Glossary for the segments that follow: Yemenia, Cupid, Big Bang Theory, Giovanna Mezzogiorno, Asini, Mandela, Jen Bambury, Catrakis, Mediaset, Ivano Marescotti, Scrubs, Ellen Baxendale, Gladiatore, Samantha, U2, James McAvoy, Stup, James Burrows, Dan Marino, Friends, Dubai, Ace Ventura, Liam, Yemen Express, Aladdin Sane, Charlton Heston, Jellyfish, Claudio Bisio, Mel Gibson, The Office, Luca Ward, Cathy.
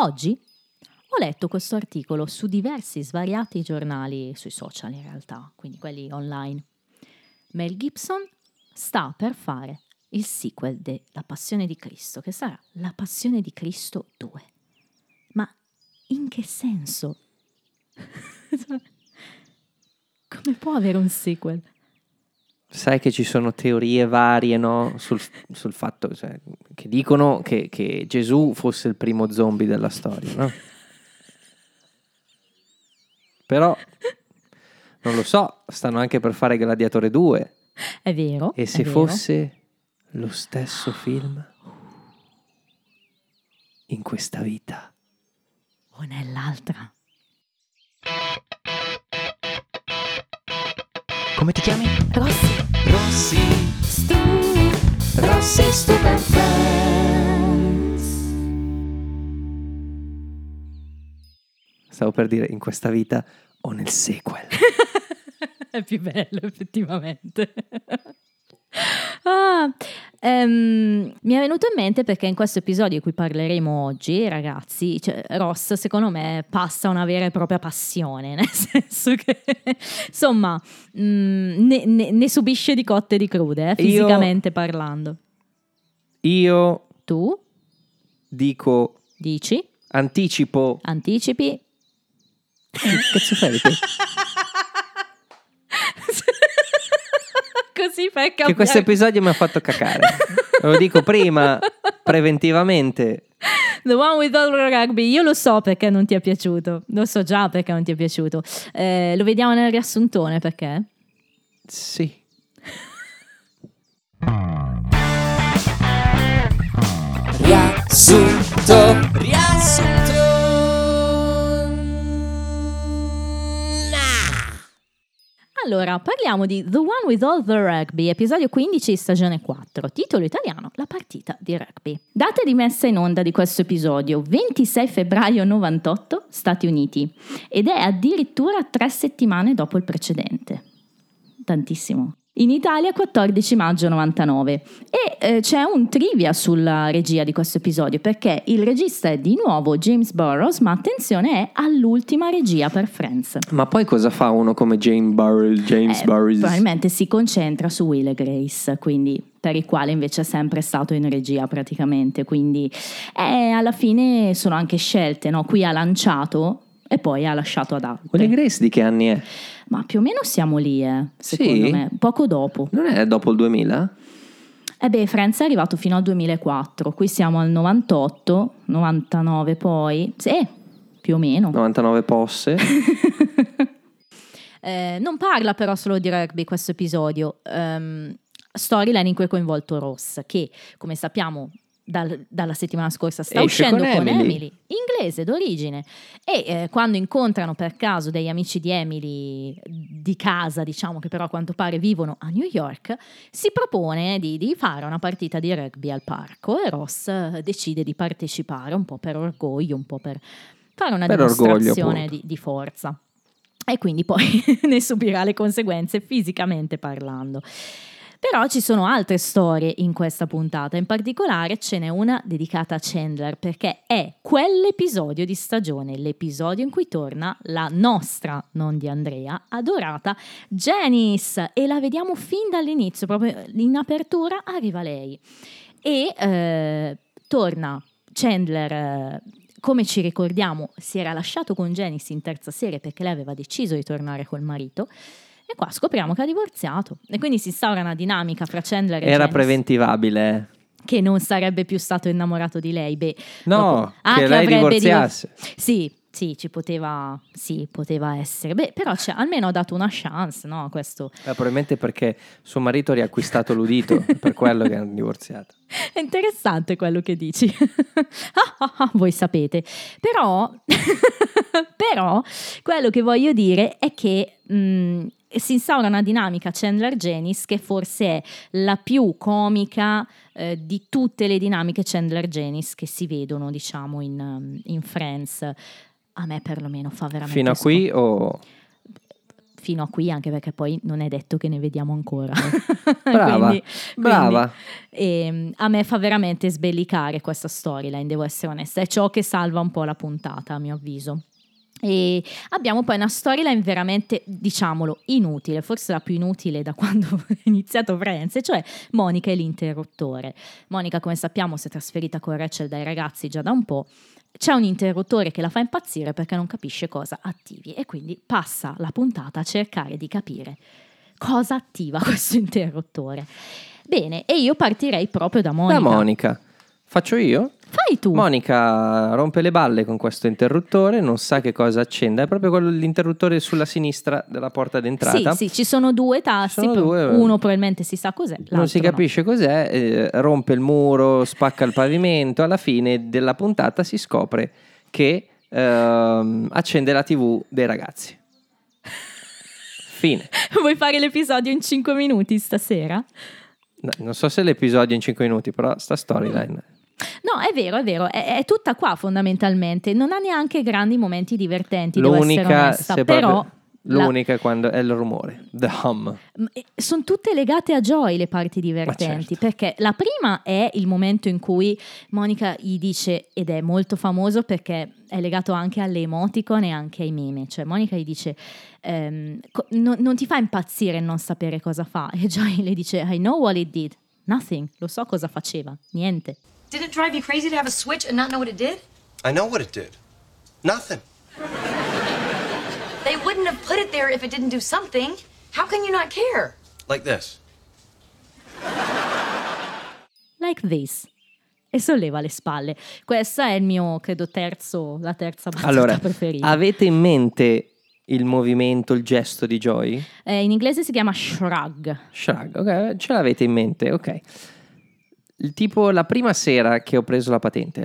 Oggi ho letto questo articolo su diversi svariati giornali, sui social in realtà, quindi quelli online. Mel Gibson sta per fare il sequel de La Passione di Cristo, che sarà La Passione di Cristo 2. Ma in che senso? Come può avere un sequel? Sai che ci sono teorie varie, no? Sul fatto, cioè, che dicono che Gesù fosse il primo zombie della storia, no? Però non lo so, stanno anche per fare Gladiatore 2. È vero. E se fosse lo stesso film in questa vita o nell'altra? Come ti chiami? Rossi Stupid Friends. Stavo per dire in questa vita o nel sequel. È più bello, effettivamente. Mi è venuto in mente perché in questo episodio di cui parleremo oggi, ragazzi, cioè, Ross secondo me passa una vera e propria passione, nel senso che insomma ne subisce di cotte e di crude, fisicamente parlando. Io tu dico dici anticipi che ci fai? Così fai cambiare. Che questo episodio mi ha fatto cacare. Lo dico prima, preventivamente. The One with All the Rugby. Io lo so perché non ti è piaciuto. Lo so già perché non ti è piaciuto. Lo vediamo nel riassuntone perché? Sì. Riassunto. Allora, parliamo di The One with All the Rugby, episodio 15, stagione 4, titolo italiano La partita di rugby. Data di messa in onda di questo episodio, 26 febbraio 98, Stati Uniti, ed è addirittura 3 settimane dopo il precedente. Tantissimo. In Italia 14 maggio 99 e c'è un trivia sulla regia di questo episodio perché il regista è di nuovo James Burrows, ma attenzione, è all'ultima regia per Friends. Ma poi cosa fa uno come James Burrows? Probabilmente si concentra su Will e Grace, quindi per il quale invece è sempre stato in regia praticamente, quindi alla fine sono anche scelte, no? Qui ha lanciato e poi ha lasciato ad altri. Will e Grace di che anni è? Ma più o meno siamo lì, secondo me, poco dopo. Non è dopo il 2000? Eh beh, Friends è arrivato fino al 2004, qui siamo al 98, 99 poi, sì, più o meno. 99 posse. Non parla però solo di rugby questo episodio, storyline in cui è coinvolto Ross, che come sappiamo dalla settimana scorsa sta uscendo con Emily, inglese d'origine, e quando incontrano per caso degli amici di Emily di casa, diciamo, che però a quanto pare vivono a New York, si propone di fare una partita di rugby al parco e Ross decide di partecipare un po' per orgoglio, un po' per fare una dimostrazione di forza, e quindi poi ne subirà le conseguenze fisicamente parlando. Però ci sono altre storie in questa puntata, in particolare ce n'è una dedicata a Chandler perché è quell'episodio di stagione, l'episodio in cui torna la nostra, non di Andrea, adorata Janice, e la vediamo fin dall'inizio, proprio in apertura arriva lei e torna Chandler. Come ci ricordiamo, si era lasciato con Janice in terza serie perché lei aveva deciso di tornare col marito. E qua scopriamo che ha divorziato. E quindi si instaura una dinamica fra Chandler e Janice. Era preventivabile. Che non sarebbe più stato innamorato di lei. Beh, no, che lei divorziasse. Sì, poteva essere. Beh, però almeno ha dato una chance, no, a questo. Probabilmente perché suo marito ha riacquistato l'udito, per quello che hanno divorziato. È interessante quello che dici. Voi sapete. Però quello che voglio dire è che si instaura una dinamica Chandler-Janice che forse è la più comica di tutte le dinamiche Chandler-Janice che si vedono, diciamo, in Friends. A me perlomeno fa veramente. Fino a qui o fino a qui, anche perché poi non è detto che ne vediamo ancora. Brava. A me fa veramente sbellicare questa storyline, devo essere onesta, è ciò che salva un po' la puntata, a mio avviso. E abbiamo poi una storyline veramente, diciamolo, inutile, forse la più inutile da quando è iniziato Friends, cioè Monica e l'interruttore. Monica, come sappiamo, si è trasferita con Rachel dai ragazzi già da un po'. C'è un interruttore che la fa impazzire perché non capisce cosa attivi, e quindi passa la puntata a cercare di capire cosa attiva questo interruttore. Bene, e io partirei proprio da Monica. Faccio io? Fai tu. Monica rompe le balle con questo interruttore, non sa che cosa accenda, è proprio quello, l'interruttore sulla sinistra della porta d'entrata. Sì, sì, ci sono due tasti, uno probabilmente si sa cos'è, l'altro non si capisce cos'è, rompe il muro, spacca il pavimento, alla fine della puntata si scopre che accende la TV dei ragazzi. Fine. Vuoi fare l'episodio in 5 minuti stasera? No, non so se l'episodio in 5 minuti, però sta storyline... No, è vero, è tutta qua fondamentalmente. Non ha neanche grandi momenti divertenti. L'unica quando è il rumore, the hum. Sono tutte legate a Joy le parti divertenti, certo. Perché la prima è il momento in cui Monica gli dice, ed è molto famoso perché è legato anche alle emoticon e anche ai meme, cioè Monica gli dice non ti fa impazzire non sapere cosa fa, e Joy le dice I know what it did, nothing, lo so cosa faceva, niente. Did it drive you crazy to have a switch and not know what it did? I know what it did. Nothing. They wouldn't have put it there if it didn't do something. How can you not care? Like this. Like this. E solleva le spalle. Questa è il mio, credo, la terza battuta preferita. Allora, avete in mente il movimento, il gesto di Joy? In inglese si chiama shrug. Shrug, ok, ce l'avete in mente, ok. Tipo la prima sera che ho preso la patente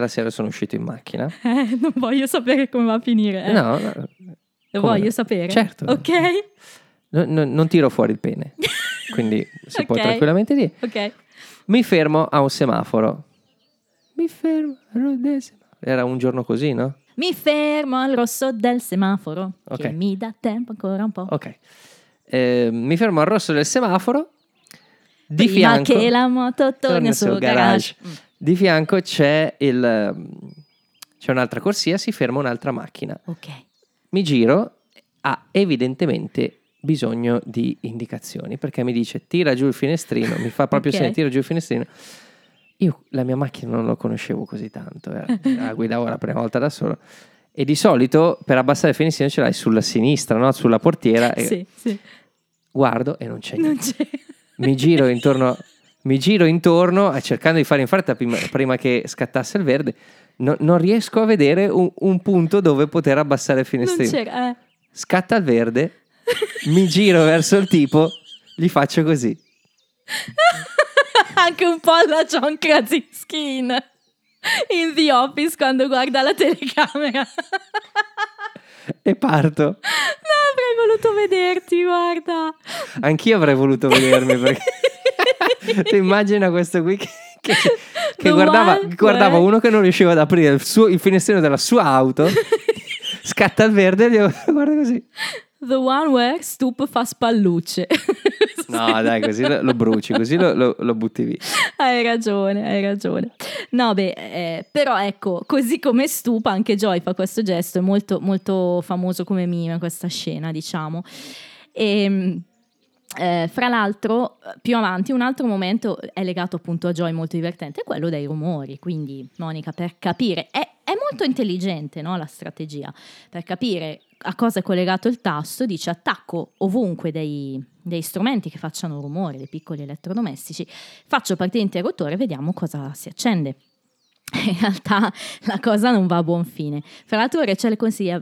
la sera sono uscito in macchina. Non voglio sapere come va a finire. No. Lo voglio sapere? Certo. Ok. No, non tiro fuori il pene, quindi si può tranquillamente dire. Ok. Mi fermo a un semaforo. Era un giorno così, no? Mi fermo al rosso del semaforo, okay. Che mi dà tempo ancora un po'. Ok. Mi fermo al rosso del semaforo. Di prima fianco, che la moto torna sul garage. Di fianco c'è un'altra corsia, si ferma un'altra macchina. Ok. Mi giro, ha evidentemente bisogno di indicazioni, perché mi dice tira giù il finestrino, mi fa proprio segno, tira giù il finestrino. Io la mia macchina non la conoscevo così tanto, la guidavo la prima volta da solo. E di solito per abbassare il finestrino ce l'hai sulla sinistra, no? Sulla portiera. Sì. Guardo e non c'è niente. Mi giro intorno cercando di fare in fretta prima che scattasse il verde. Non riesco a vedere un punto dove poter abbassare il finestrino. Scatta il verde, mi giro verso il tipo, gli faccio così. Anche un po' alla John Krasinski in The Office quando guarda la telecamera. E parto. No, avrei voluto vederti, guarda. Anch'io avrei voluto vedermi perché tu immagina questo qui che guardava uno che non riusciva ad aprire il finestrino della sua auto. Scatta il verde e guarda così. The one where Stup fa spallucce. No, dai, così lo bruci, così lo butti via. Hai ragione. No, però ecco, così come Stup anche Joy fa questo gesto, è molto, molto famoso come meme questa scena, diciamo. E fra l'altro, più avanti, un altro momento è legato appunto a Joy molto divertente, è quello dei rumori. Quindi Monica, per capire, è molto intelligente, no, la strategia, per capire a cosa è collegato il tasto, dice attacco ovunque dei strumenti che facciano rumore, dei piccoli elettrodomestici, faccio partire l'interruttore e vediamo cosa si accende. In realtà la cosa non va a buon fine. Fra l'altro Rachel le consiglia,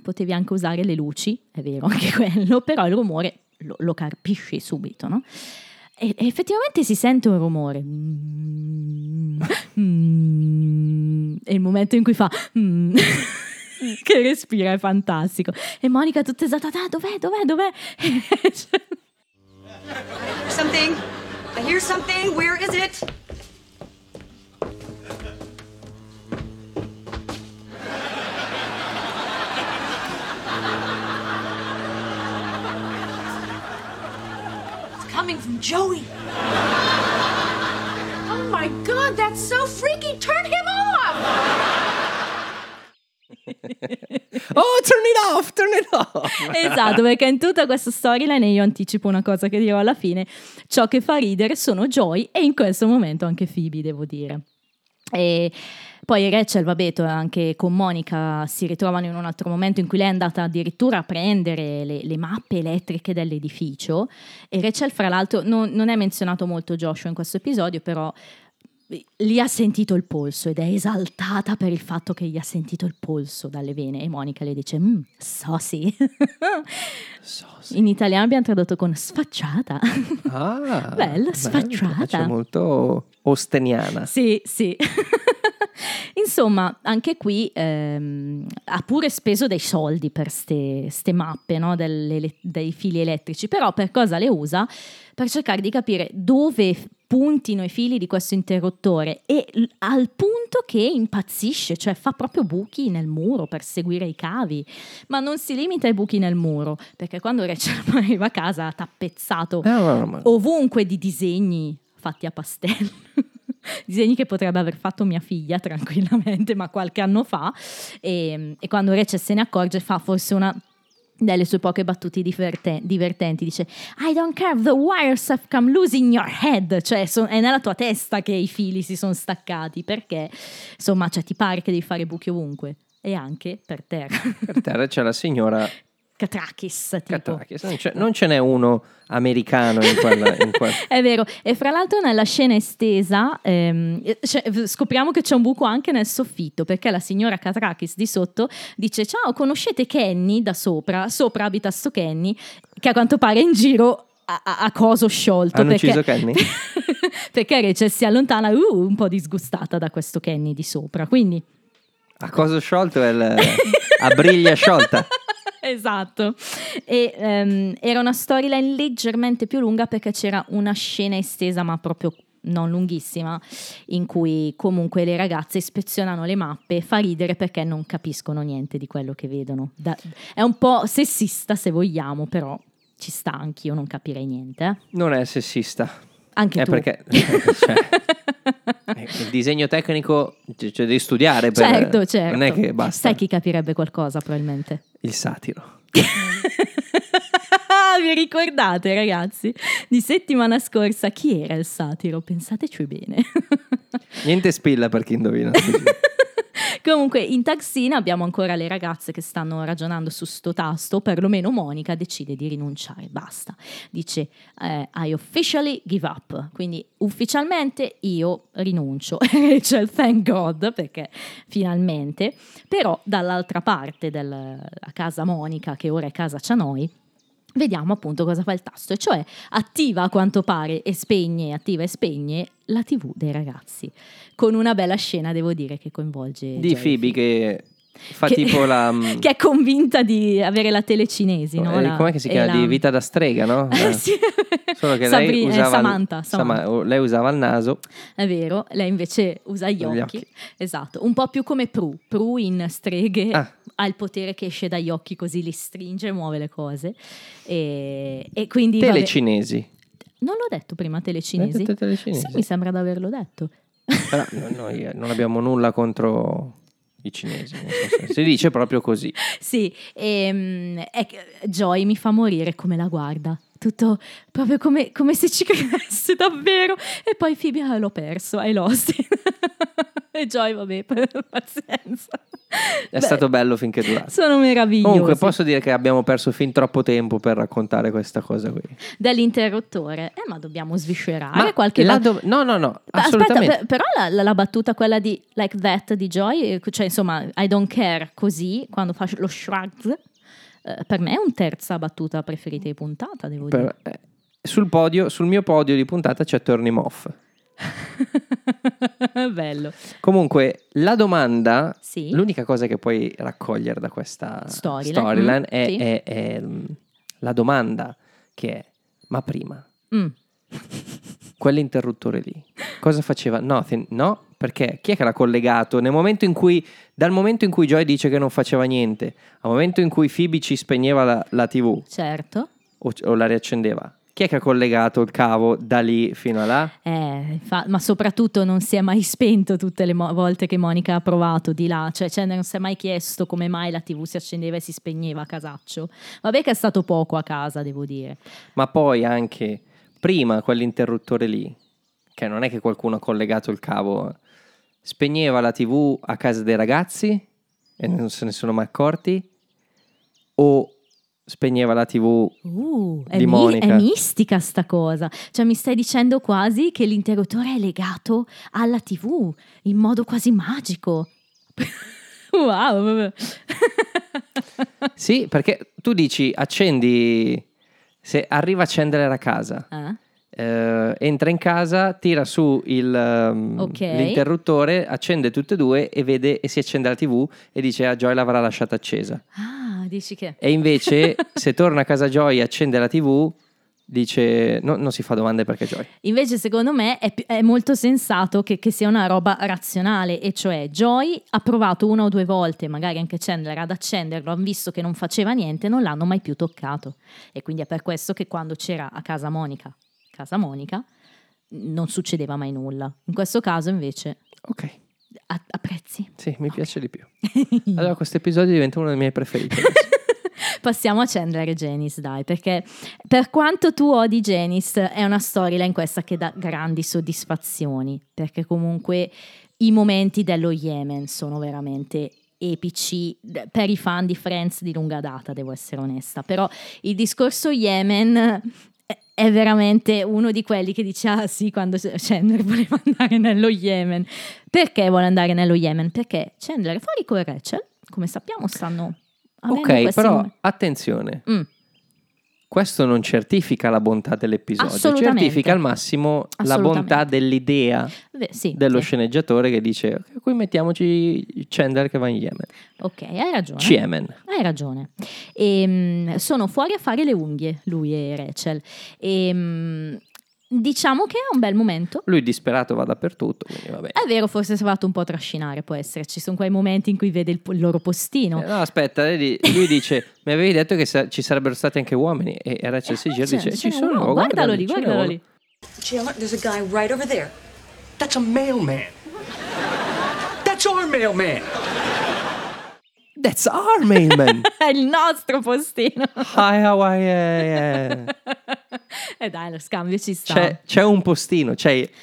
potevi anche usare le luci, è vero anche quello, però il rumore lo capisci subito, no? E effettivamente si sente un rumore. E il momento in cui fa... che respira, è fantastico. E Monica tutta esaltata, dov'è? Something. I hear something. Where is it? coming from Joey. Oh my God, that's so freaky. Turn him off. Oh, turn it off, turn it off. Esatto, perché in tutta questa storyline io anticipo una cosa che dirò alla fine. Ciò che fa ridere sono Joy e in questo momento anche Phoebe, devo dire. E poi Rachel, vabbè, anche con Monica si ritrovano in un altro momento in cui lei è andata addirittura a prendere le mappe elettriche dell'edificio. E Rachel, fra l'altro, non è menzionato molto Joshua in questo episodio, però lì ha sentito il polso ed è esaltata per il fatto che gli ha sentito il polso dalle vene. E Monica le dice saucy. Saucy. In italiano abbiamo tradotto con sfacciata. Ah, bella sfacciata, molto osteniana. Sì, sì. Insomma, anche qui ha pure speso dei soldi per ste mappe, no? Dei fili elettrici. Però per cosa le usa? Per cercare di capire dove puntino i fili di questo interruttore, e al punto che impazzisce, cioè fa proprio buchi nel muro per seguire i cavi. Ma non si limita ai buchi nel muro, perché quando Rachel arriva a casa ha tappezzato ovunque di disegni fatti a pastello. Disegni che potrebbe aver fatto mia figlia tranquillamente, ma qualche anno fa. E quando Rachel se ne accorge, fa forse una delle sue poche battute divertenti. Dice: I don't care if the wires have come loose in your head. Cioè è nella tua testa che i fili si sono staccati, perché insomma, cioè, ti pare che devi fare buchi ovunque. E anche per terra. Per terra c'è la signora Catrakis, non ce n'è uno americano in quella. È vero. E fra l'altro nella scena estesa scopriamo che c'è un buco anche nel soffitto, perché la signora Catrakis di sotto dice: ciao, conoscete Kenny? Da sopra abita sto Kenny che a quanto pare è in giro a coso sciolto. Hanno ucciso Kenny? Perché Rachel si allontana un po' disgustata da questo Kenny di sopra. Quindi a coso sciolto è a briglia sciolta. Esatto. E era una storyline leggermente più lunga, perché c'era una scena estesa, ma proprio non lunghissima, in cui comunque le ragazze ispezionano le mappe. Fa ridere perché non capiscono niente di quello che vedono. È un po' sessista, se vogliamo, però ci sta, anch'io non capirei niente. Non è sessista. Anche tu. Perché cioè, il disegno tecnico cioè, devi studiare per, certo. Non è che basta. Sai chi capirebbe qualcosa probabilmente? Il satiro. Vi ricordate, ragazzi, di settimana scorsa chi era il satiro? Pensateci bene. Niente spilla per chi indovina. Comunque in taxina abbiamo ancora le ragazze che stanno ragionando su sto tasto. Perlomeno Monica decide di rinunciare, basta. Dice I officially give up. Quindi ufficialmente io rinuncio. Rachel, thank God, perché finalmente. Però dall'altra parte a casa Monica, che ora è casa Cianoi, vediamo appunto cosa fa il tasto, e cioè attiva a quanto pare e spegne, attiva e spegne la TV dei ragazzi, con una bella scena, devo dire, che coinvolge di Phoebe che fa tipo la che è convinta di avere la telecinesi, no? Com'è che si chiama? Di vita da strega, no? Sì. Solo che lei usava Samantha. Lei usava il naso. È vero, lei invece usa gli occhi. Esatto, un po' più come Prue in Streghe. Ha il potere che esce dagli occhi, così li stringe e muove le cose. E quindi telecinesi. Non l'ho detto prima, telecinesi? Sì, mi sembra di averlo detto. Però noi non abbiamo nulla contro i cinesi, si dice proprio così. Sì, Joy mi fa morire come la guarda, tutto proprio come se ci credesse davvero. E poi Phoebe: l'ho perso, I lost. E Joy: vabbè, pazienza. Stato bello finché durato. Sono meravigliosi. Comunque posso dire che abbiamo perso fin troppo tempo per raccontare questa cosa qui dell'interruttore. Ma dobbiamo sviscerare qualche No, assolutamente. Aspetta, però la battuta quella di like that di Joy, cioè insomma I don't care, così, quando fa lo shrug, per me è un terza battuta preferita di puntata, devo dire. Sul mio podio di puntata c'è Turn Him Off. Bello. Comunque la domanda, sì, l'unica cosa che puoi raccogliere da questa storyline è la domanda che è: ma prima quell'interruttore lì cosa faceva? Nothing, no? Perché chi è che l'ha collegato? Dal momento in cui Joy dice che non faceva niente al momento in cui Phoebe ci spegneva la TV, certo, o la riaccendeva, Chi è che ha collegato il cavo da lì fino a là? Ma soprattutto non si è mai spento tutte le volte che Monica ha provato di là, cioè non si è mai chiesto come mai la TV si accendeva e si spegneva a casaccio. Vabbè che è stato poco a casa, devo dire. Ma poi anche prima quell'interruttore lì, che non è che qualcuno ha collegato il cavo, spegneva la TV a casa dei ragazzi e non se ne sono mai accorti, o spegneva la TV di Monica. È mistica sta cosa, cioè mi stai dicendo quasi che l'interruttore è legato alla TV in modo quasi magico. Wow. Sì, perché tu dici accendi, se arriva a accendere la casa, entra in casa, tira su l'interruttore, accende tutte e due e vede e si accende la TV e dice Joy l'avrà lasciata accesa. Dici che... E invece se torna a casa Joy e accende la TV dice no, non si fa domande perché Joy. Invece secondo me è molto sensato che sia una roba razionale, e cioè Joy ha provato una o due volte magari anche Chandler ad accenderlo, hanno visto che non faceva niente, non l'hanno mai più toccato, e quindi è per questo che quando c'era a casa Monica non succedeva mai nulla. In questo caso invece ok, apprezzi? Sì, mi piace di più. Allora questo episodio diventa uno dei miei preferiti. Passiamo a Chandler e Janice, dai, perché per quanto tu odi Janice è una storyline questa che dà grandi soddisfazioni, perché comunque i momenti dello Yemen sono veramente epici per i fan di Friends di lunga data, devo essere onesta, però il discorso Yemen è veramente uno di quelli che dice ah sì, quando Chandler voleva andare nello Yemen. Perché vuole andare nello Yemen? Perché Chandler è fuori con Rachel, come sappiamo stanno avendo questi... però attenzione, questo non certifica la bontà dell'episodio, certifica al massimo la bontà dell'idea dello sceneggiatore che dice qui mettiamoci Chandler che va in Yemen. Ok, hai ragione. Hai ragione. Sono fuori a fare le unghie lui e Rachel. Diciamo che è un bel momento. Lui disperato va dappertutto, quindi vabbè. È vero, forse si è fatto un po' trascinare, può essere. Ci sono quei momenti in cui vede il loro postino. No, aspetta, lui dice mi avevi detto che ci sarebbero stati anche uomini, e Rachel si gira e dice ci sono uomini. Guardalo lì. Chandler, there's a guy right over there. That's a mailman. That's our mailman. That's our mailman. È il nostro postino. Hi, how are you? E dai, lo scambio ci sta. C'è un postino,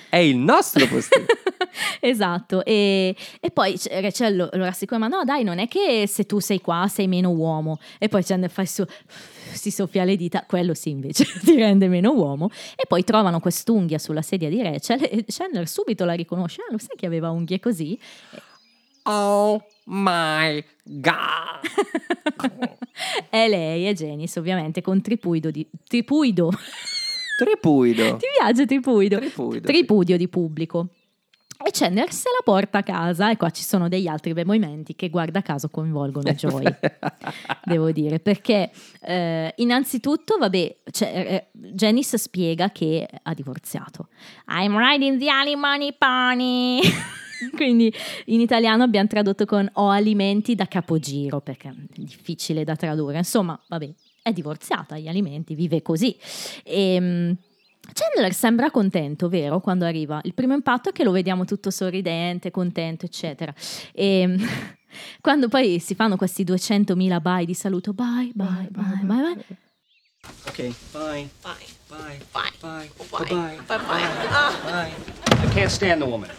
è il nostro postino. Esatto. E poi Rachel lo rassicura, ma no dai, non è che se tu sei qua sei meno uomo. E poi Chandler fa si soffia le dita, quello sì invece ti rende meno uomo. E poi trovano quest'unghia sulla sedia di Rachel e Chandler subito la riconosce. Ah, lo sai che aveva unghie così? Oh my god. E lei è Janice, ovviamente, con tripudio di pubblico. E Chandler se la porta a casa, e qua ci sono degli altri bei movimenti che guarda caso coinvolgono Joy. Devo dire, perché innanzitutto Janice spiega che ha divorziato. I'm riding the alimony pony. Quindi in italiano abbiamo tradotto con ho alimenti da capogiro, perché è difficile da tradurre. Insomma, è divorziata, gli alimenti, vive così. Chandler sembra contento, vero? Quando arriva, il primo impatto è che lo vediamo tutto sorridente, contento, eccetera. E quando poi si fanno questi 200.000 bye di saluto, bye, bye, bye, bye, bye. Ok, bye, bye, bye, bye, bye, bye, bye, bye, bye. I can't stand the woman.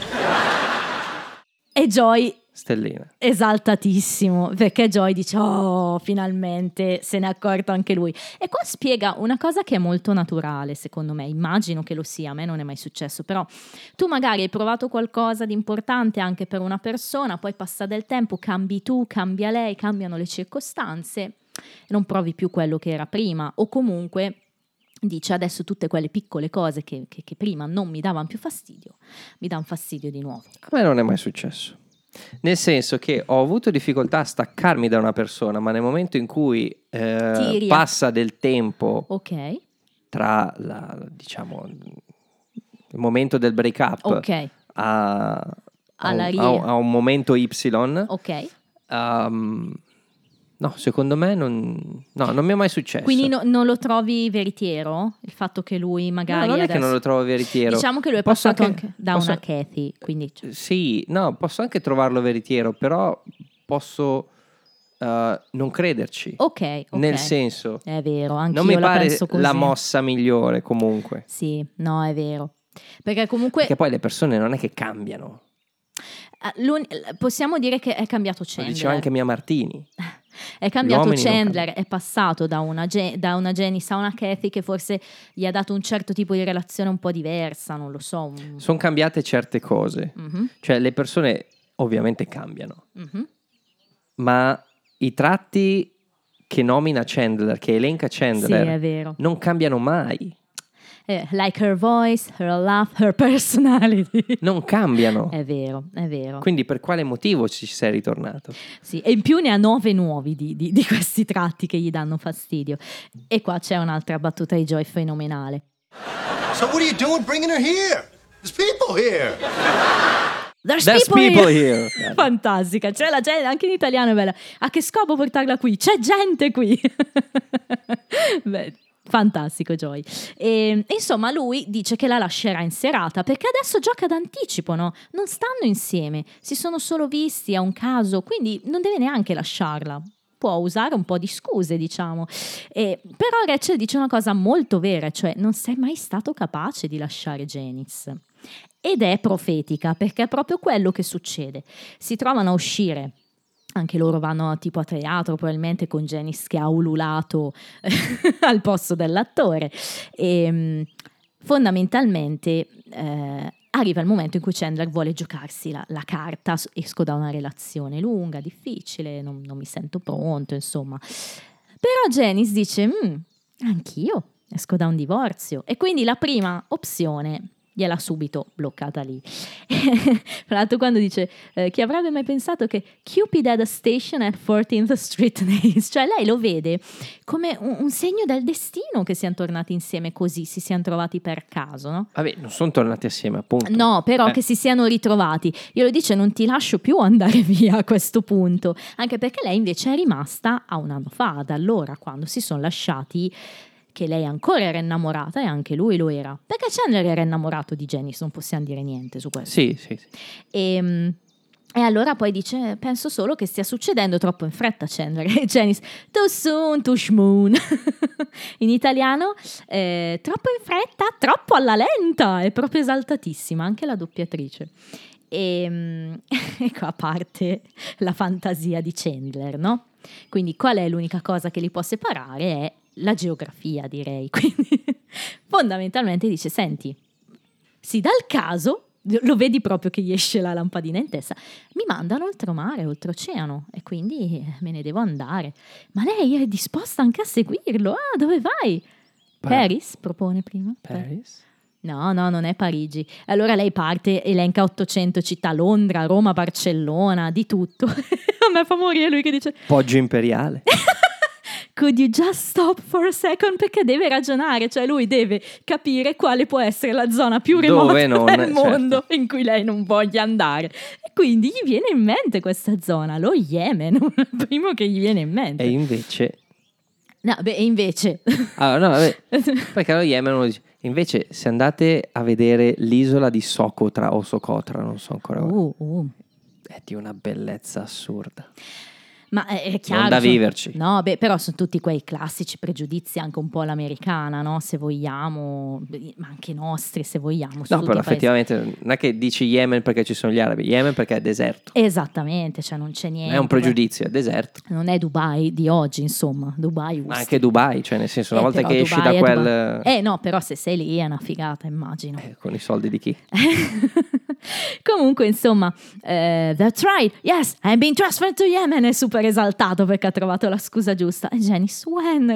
E Joy stellina, esaltatissimo, perché Joy dice oh, finalmente se n'è accorto anche lui. E qua spiega una cosa che è molto naturale, secondo me, immagino che lo sia, a me non è mai successo, però tu magari hai provato qualcosa di importante anche per una persona, poi passa del tempo, cambi tu, cambia lei, cambiano le circostanze, non provi più quello che era prima, o comunque dice adesso tutte quelle piccole cose che prima non mi davano più fastidio mi danno fastidio di nuovo. A me non è mai successo, nel senso che ho avuto difficoltà a staccarmi da una persona, ma nel momento in cui passa del tempo, okay, tra il momento del break up, okay, a un momento Y, okay, No, secondo me non mi è mai successo. Quindi non lo trovi veritiero? Il fatto che lui magari... No, non adesso... è che non lo trovo veritiero. Diciamo che lui è passato anche da una Cathy, quindi... Sì, no, posso anche trovarlo veritiero, però posso non crederci. Ok. Nel senso... È vero, anche io la penso così. Non mi pare la mossa migliore comunque. Sì, no, è vero. Perché comunque... Perché poi le persone non è che cambiano. Possiamo dire che è cambiato Chandler. Lo diceva anche Mia Martini. È cambiato Chandler, è passato da una Janice a una Cathy, che forse gli ha dato un certo tipo di relazione un po' diversa, non lo so. Sono cambiate certe cose, mm-hmm. Cioè le persone ovviamente cambiano, mm-hmm. Ma i tratti che nomina Chandler, che elenca Chandler, sì, è vero, non cambiano mai. Like her voice, her laugh, her personality. Non cambiano. È vero, è vero. Quindi per quale motivo ci sei ritornato? Sì, e in più ne ha 9 nuovi di questi tratti che gli danno fastidio. E qua c'è un'altra battuta di Joy fenomenale. So what are you doing bringing her here? There's people here. There's people here. Fantastica, c'è la gente, anche in italiano è bella. A che scopo portarla qui? C'è gente qui. Beh, fantastico Joy. E insomma lui dice che la lascerà in serata perché adesso gioca d'anticipo, no? Non stanno insieme, si sono solo visti a un caso, quindi non deve neanche lasciarla, può usare un po' di scuse, diciamo. Però Rachel dice una cosa molto vera, cioè non sei mai stato capace di lasciare Janice. Ed è profetica, perché è proprio quello che succede. Si trovano a uscire. Anche loro vanno tipo a teatro, probabilmente con Janice che ha ululato al posto dell'attore. E fondamentalmente arriva il momento in cui Chandler vuole giocarsi la carta. Esco da una relazione lunga, difficile, non mi sento pronto, insomma. Però Janice dice, anch'io esco da un divorzio. E quindi la prima opzione... gliela subito bloccata lì. Tra l'altro quando dice chi avrebbe mai pensato che Cupid had a station at 14th Street Nace, cioè lei lo vede come un segno del destino che siano tornati insieme così, si siano trovati per caso, no? Vabbè, non sono tornati assieme appunto. No, però che si siano ritrovati. Glielo dice, non ti lascio più andare via a questo punto, anche perché lei invece è rimasta a un anno fa, da allora quando si sono lasciati, che lei ancora era innamorata e anche lui lo era, perché Chandler era innamorato di Janice, non possiamo dire niente su questo. Sì. E allora poi dice, penso solo che stia succedendo troppo in fretta, Chandler. E Janice, too soon, too shmoon. In italiano, troppo in fretta, troppo alla lenta. È proprio esaltatissima, anche la doppiatrice. E qua parte la fantasia di Chandler, no? Quindi qual è l'unica cosa che li può separare? È la geografia, direi. Quindi fondamentalmente dice, senti, si dà il caso, lo vedi proprio che gli esce la lampadina in testa, mi mandano oltremare, oltreoceano, e quindi me ne devo andare. Ma lei è disposta anche a seguirlo. Ah, dove vai? Paris propone prima. Paris? No, non è Parigi. Allora lei parte, elenca 800 città, Londra, Roma, Barcellona, di tutto. A me fa morire lui che dice, Poggio Imperiale. Could you just stop for a second? Perché deve ragionare, cioè lui deve capire quale può essere la zona più remota del mondo, certo, in cui lei non voglia andare. E quindi gli viene in mente questa zona, lo Yemen, il primo che gli viene in mente. E invece. Allora, no, vabbè, perché lo Yemen uno dice, invece se andate a vedere l'isola di Socotra o Socotra, non so ancora. È di una bellezza assurda. Ma è chiaro, non da viverci. No, beh, però sono tutti quei classici pregiudizi anche un po' l'americana, no? Se vogliamo, ma anche nostri, se vogliamo. No, però effettivamente non è che dici Yemen perché ci sono gli arabi, Yemen perché è deserto. Esattamente, cioè non c'è niente. È un pregiudizio, è deserto. Non è Dubai di oggi, insomma, Dubai. Ma anche Dubai, cioè nel senso, una volta che Dubai esci da quel... no, però se sei lì è una figata, immagino. Con i soldi di chi? Comunque, insomma, that's right, yes, I'm being transferred to Yemen, è super esaltato perché ha trovato la scusa giusta. E Janice,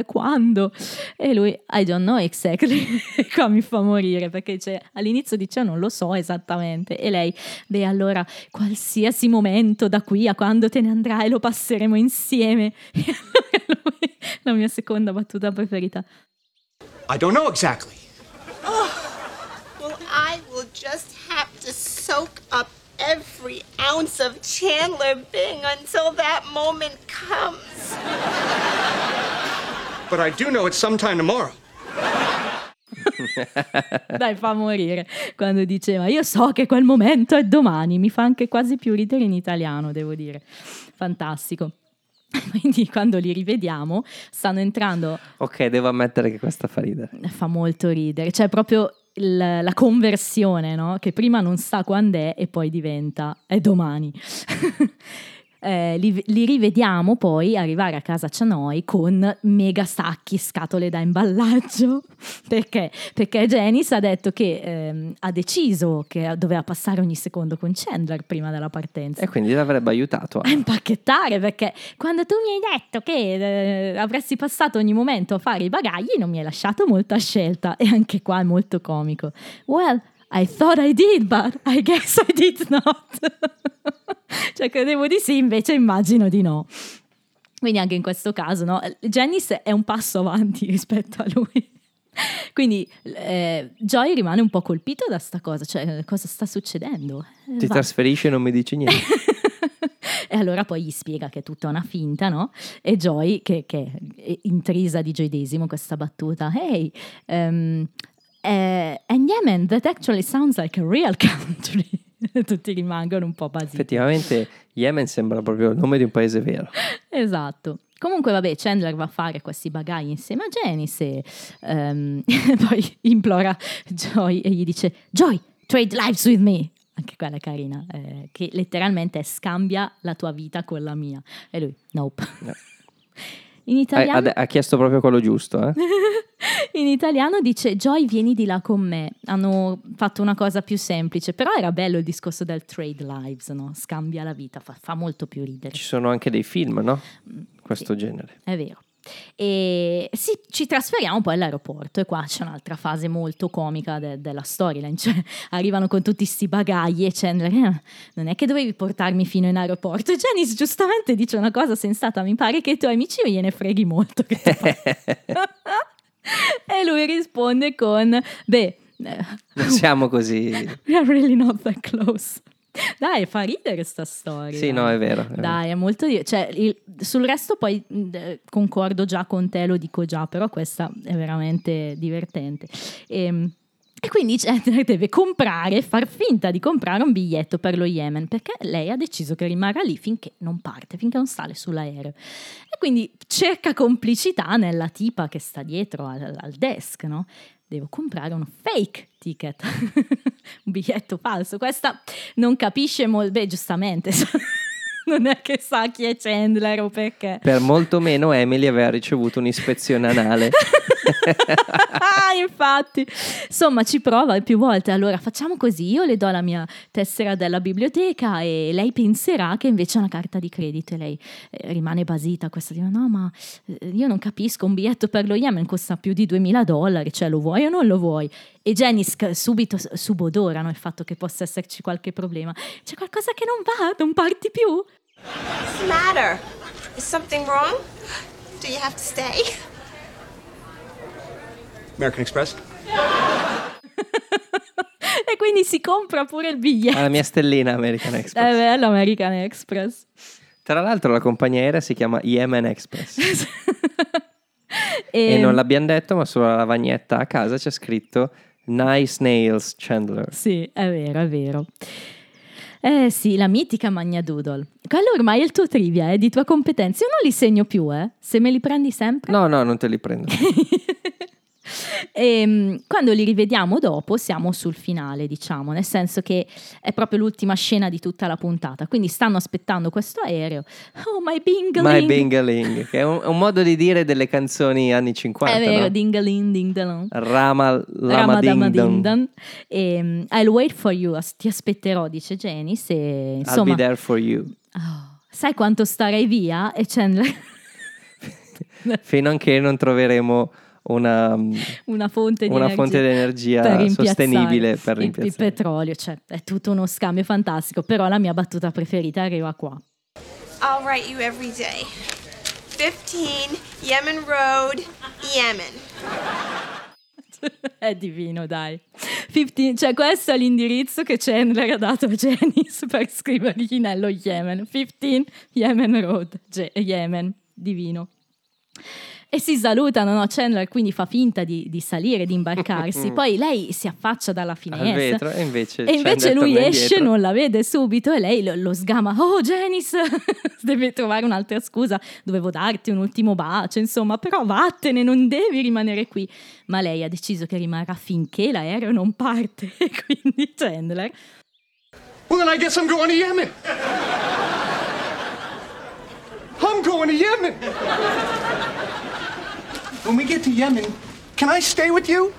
quando? E lui, I don't know exactly. Qua mi fa morire perché all'inizio dice non lo so esattamente, e lei, beh allora qualsiasi momento da qui a quando te ne andrai lo passeremo insieme. E allora lui, la mia seconda battuta preferita, I don't know exactly. Oh, well I will just have to soak up every ounce of Chandler Bing until that moment comes. Christmas. But I do know it's sometime tomorrow. Dai, fa morire quando diceva io so che quel momento è domani, mi fa anche quasi più ridere in italiano, devo dire, fantastico. Quindi quando li rivediamo stanno entrando, ok, devo ammettere che questa fa ridere, fa molto ridere, cioè proprio la conversione, no? Che prima non sa quando è e poi diventa è domani. Li rivediamo poi arrivare a casa Cianoi con mega sacchi, scatole da imballaggio. Perché? Perché Janice ha detto che ha deciso che doveva passare ogni secondo con Chandler prima della partenza. E quindi l'avrebbe aiutato a impacchettare, perché quando tu mi hai detto che avresti passato ogni momento a fare i bagagli non mi hai lasciato molta scelta. E anche qua è molto comico. Well, I thought I did, but I guess I did not. Cioè credevo di sì, invece immagino di no. Quindi anche in questo caso, no? Janice è un passo avanti rispetto a lui. Quindi Joy rimane un po' colpito da sta cosa, cioè cosa sta succedendo? Ti trasferisce e non mi dici niente. E allora poi gli spiega che è tutta una finta, no? E Joy, che è intrisa di gioidesimo questa battuta, hey, and Yemen, that actually sounds like a real country. Tutti rimangono un po' basiti. Effettivamente Yemen sembra proprio il nome di un paese vero. Esatto. Comunque vabbè, Chandler va a fare questi bagagli insieme a Janice e poi implora Joy e gli dice Joy, trade lives with me. Anche quella carina, che letteralmente è scambia la tua vita con la mia. E lui, nope, no. In italiano ha chiesto proprio quello giusto, eh? In italiano dice Joy vieni di là con me. Hanno fatto una cosa più semplice, però era bello il discorso del trade lives, no? Scambia la vita, fa molto più ridere. Ci sono anche dei film, no? Questo sì, genere. È vero. E sì, ci trasferiamo poi all'aeroporto e qua c'è un'altra fase molto comica della storyline, cioè arrivano con tutti sti bagagli e Chandler non è che dovevi portarmi fino in aeroporto, e Janice giustamente dice una cosa sensata, mi pare che i tuoi amici gliene freghi molto che e lui risponde con beh, non siamo così, we are really not that close. Dai, fa ridere sta storia. Sì, no, è vero. È dai, vero. È molto ridere. Cioè, sul resto poi concordo già con te, lo dico già, però questa è veramente divertente. E quindi Chandler deve comprare, far finta di comprare un biglietto per lo Yemen, perché lei ha deciso che rimarrà lì finché non parte, finché non sale sull'aereo. E quindi cerca complicità nella tipa che sta dietro al desk, no? Devo comprare un fake ticket, un biglietto falso. Questa non capisce molto, beh, giustamente, non è che sa chi è Chandler o perché. Per molto meno Emily aveva ricevuto un'ispezione anale. Infatti, insomma, ci prova più volte. Allora facciamo così, io le do la mia tessera della biblioteca e lei penserà che invece è una carta di credito. E lei rimane basita, questa dice no, ma io non capisco, un biglietto per lo Yemen costa più di $2,000, cioè lo vuoi o non lo vuoi? E Janice subito subodorano il fatto che possa esserci qualche problema. C'è qualcosa che non va, non parti più? What's the matter? Is something wrong? Do you have to stay? American Express. E quindi si compra pure il biglietto. La mia stellina American Express. È bello American Express. Tra l'altro la compagnia aerea si chiama Yemen Express. E non l'abbiamo detto, ma sulla lavagnetta a casa c'è scritto Nice Nails Chandler. Sì, è vero, è vero. Eh sì, la mitica Magna Doodle. Quello ormai è il tuo trivia, è di tua competenza. Io non li segno più, eh? Se me li prendi sempre? No, non te li prendo. E quando li rivediamo dopo siamo sul finale, diciamo, nel senso che è proprio l'ultima scena di tutta la puntata, quindi stanno aspettando questo aereo. Oh, my bingaling, my bingaling, che è un modo di dire delle canzoni anni 50, è vero, no? Dingaling ding dong, Rama ding dong. I'll wait for you, ti aspetterò, dice Janice, e insomma, I'll be there for you. Oh, sai quanto starei via? E Chandler fino a che non troveremo una fonte di energia per sostenibile per rimpiazzare il petrolio, cioè è tutto uno scambio fantastico. Però la mia battuta preferita arriva qua. I'll write you every day. 15 Yemen Road, Yemen. È divino, dai. 15, cioè questo è l'indirizzo che Chandler ha dato a Janice per scrivergli nello Yemen. 15 Yemen Road, Yemen. divino. E si salutano, no? Chandler quindi fa finta di salire, di imbarcarsi. Poi lei si affaccia dalla finestra al vetro, e invece lui esce, non la vede subito, e lei lo sgama. Oh, Janice, deve trovare un'altra scusa. Dovevo darti un ultimo bacio, insomma, però vattene, non devi rimanere qui. Ma lei ha deciso che rimarrà finché l'aereo non parte. E quindi Chandler, well, then I guess I'm going to Yemen. I'm going to Yemen. When we get to Yemen, can I stay with you?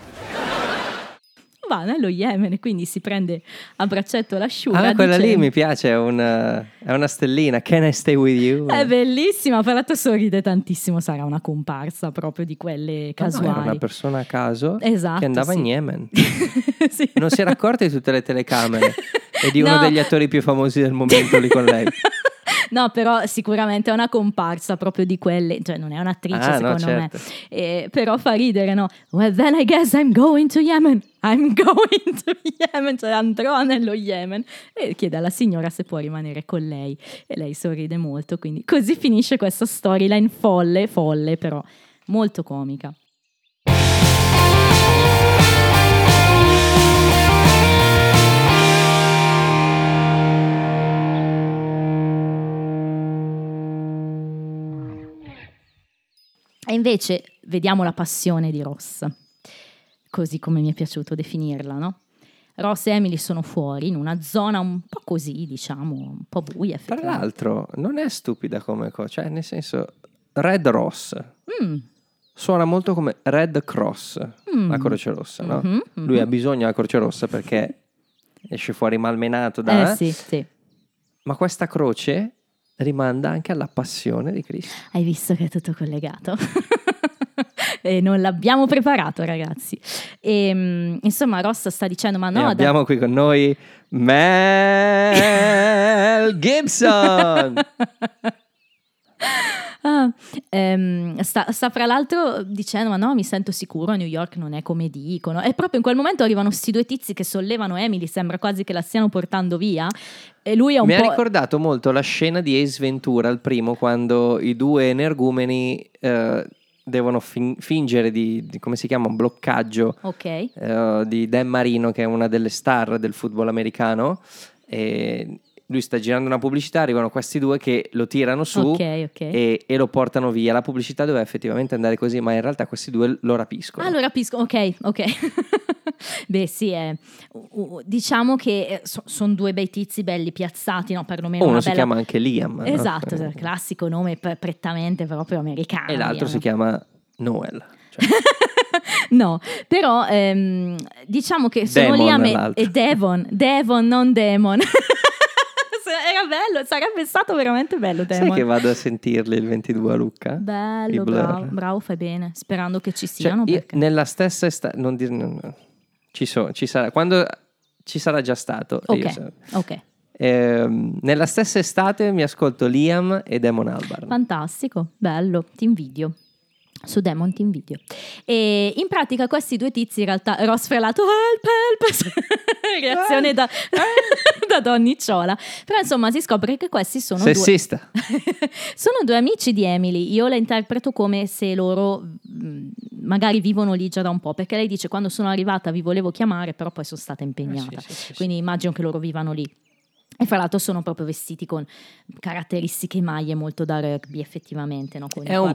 Va nello Yemen, quindi si prende a braccetto l'asciuga. Ah, quella lì mi piace, è una stellina. Can I stay with you? È bellissima, fra l'altro sorride tantissimo, sarà una comparsa proprio di quelle casuali. Era una persona a caso, esatto, che andava in Yemen. Sì. Non si era accorta di tutte le telecamere e di uno degli attori più famosi del momento lì con lei. No, però sicuramente è una comparsa proprio di quelle, cioè non è un'attrice secondo me. Però fa ridere, no? Well, then I guess I'm going to Yemen. I'm going to Yemen, cioè andrò nello Yemen. E chiede alla signora se può rimanere con lei. E lei sorride molto, quindi così finisce questa storyline folle, però molto comica. E invece vediamo La Passione di Ross, così come mi è piaciuto definirla, no? Ross e Emily sono fuori in una zona un po' così, diciamo, un po' buia. Tra l'altro non è stupida come cosa, cioè nel senso Red Ross suona molto come Red Cross, la Croce Rossa, no? Lui ha bisogno della Croce Rossa perché esce fuori malmenato da... Sì. Ma questa croce rimanda anche alla Passione di Cristo. Hai visto che è tutto collegato? E non l'abbiamo preparato, ragazzi. E, insomma, Ross sta dicendo: ma no, abbiamo qui con noi Mel Gibson. Sta fra l'altro dicendo: ma no, mi sento sicuro, a New York non è come dicono. E proprio in quel momento arrivano sti due tizi che sollevano Emily, sembra quasi che la stiano portando via. E lui è un mi ha ricordato molto la scena di Ace Ventura, il primo, quando i due energumeni devono fingere di come si chiama, un bloccaggio, di Dan Marino, che è una delle star del football americano, e lui sta girando una pubblicità, arrivano questi due che lo tirano su e lo portano via. La pubblicità doveva effettivamente andare così, ma in realtà questi due lo rapiscono. Ah, lo rapiscono, ok. Beh sì, diciamo che sono due bei tizi belli piazzati, no? Perlomeno uno si chiama anche Liam. Esatto, no? Classico nome prettamente proprio americano. E l'altro si chiama Noel. Cioè... No, però diciamo che sono Liam e Devon, non Demon. Era bello, sarebbe stato veramente bello. Demon. Sai che vado a sentirli il 22 a Lucca? Bello, bravo, fai bene. Sperando che ci siano. Cioè, perché... Nella stessa estate, non dire, no. Ci sarà, quando ci sarà già stato. Ok. Nella stessa estate mi ascolto Liam e Damon Albarn. Fantastico, bello, ti invidio. Su Demon ti invidio. E in pratica questi due tizi, in realtà Ross frelato help reazione da donnicciola, però insomma si scopre che questi sono sessista. Sono due amici di Emily. Io la interpreto come se loro magari vivono lì già da un po', perché lei dice: quando sono arrivata vi volevo chiamare, però poi sono stata impegnata. Quindi immagino che loro vivano lì. E fra l'altro sono proprio vestiti con caratteristiche maglie molto da rugby, effettivamente, no? Con è un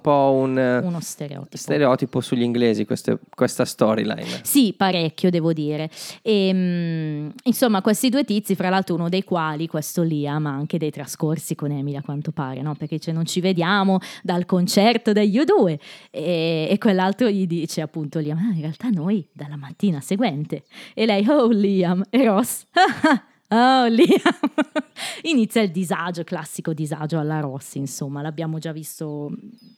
po' uno stereotipo sugli inglesi questa storyline. Sì, parecchio, devo dire. E, insomma, questi due tizi, fra l'altro uno dei quali, questo Liam, ha anche dei trascorsi con Emily, a quanto pare, no? Perché non ci vediamo dal concerto degli U2. E quell'altro gli dice appunto Liam: in realtà noi dalla mattina seguente. E lei: oh Liam. E Ross: oh Liam. Inizia il disagio, classico disagio alla Ross, insomma, l'abbiamo già visto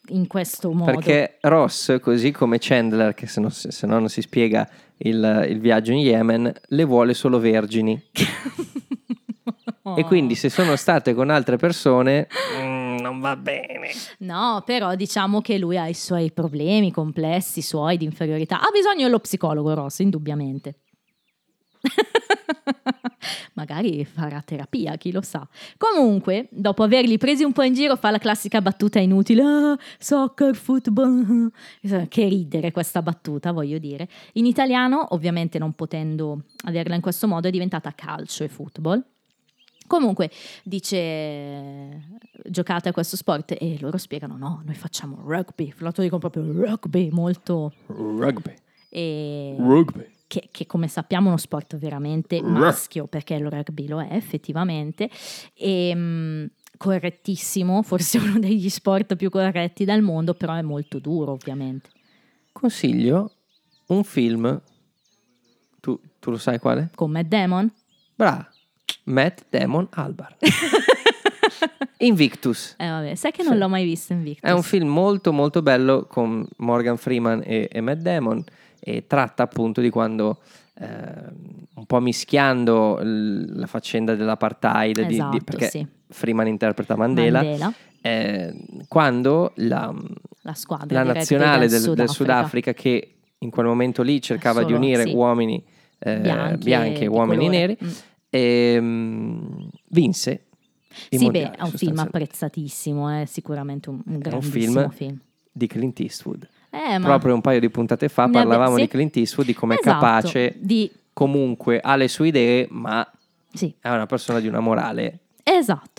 in questo modo. Perché Ross, così come Chandler, che se no non si spiega il viaggio in Yemen, le vuole solo vergini. E quindi se sono state con altre persone... non va bene. No, però diciamo che lui ha i suoi problemi complessi, suoi di inferiorità. Ha bisogno dello psicologo Ross, indubbiamente. Magari farà terapia, chi lo sa. Comunque, dopo averli presi un po' in giro, fa la classica battuta inutile: ah, soccer, football. Che ridere questa battuta, voglio dire. In italiano, ovviamente non potendo averla in questo modo, è diventata calcio e football. Comunque dice: giocate a questo sport? E loro spiegano: no, noi facciamo rugby. Lo dicono proprio rugby, molto rugby. E rugby. Che come sappiamo è uno sport veramente maschio, perché il rugby lo è effettivamente, e correttissimo, forse uno degli sport più corretti del mondo, però è molto duro ovviamente. Consiglio un film, tu lo sai quale? Con Matt Damon? Bravo, Matt Damon Albar. Invictus. Vabbè, sai che non l'ho mai visto Invictus. È un film molto molto bello con Morgan Freeman e Matt Damon, e tratta appunto di quando un po' mischiando la faccenda dell'apartheid, esatto, perché sì, Freeman interpreta Mandela. Quando la squadra, la nazionale del Sudafrica, che in quel momento lì cercava di unire uomini bianchi e uomini neri, vinse. Sì, beh, è un film apprezzatissimo, è sicuramente un grandissimo film di Clint Eastwood. Proprio un paio di puntate fa parlavamo di Clint Eastwood, di com'è capace di... comunque ha le sue idee, ma è una persona di una morale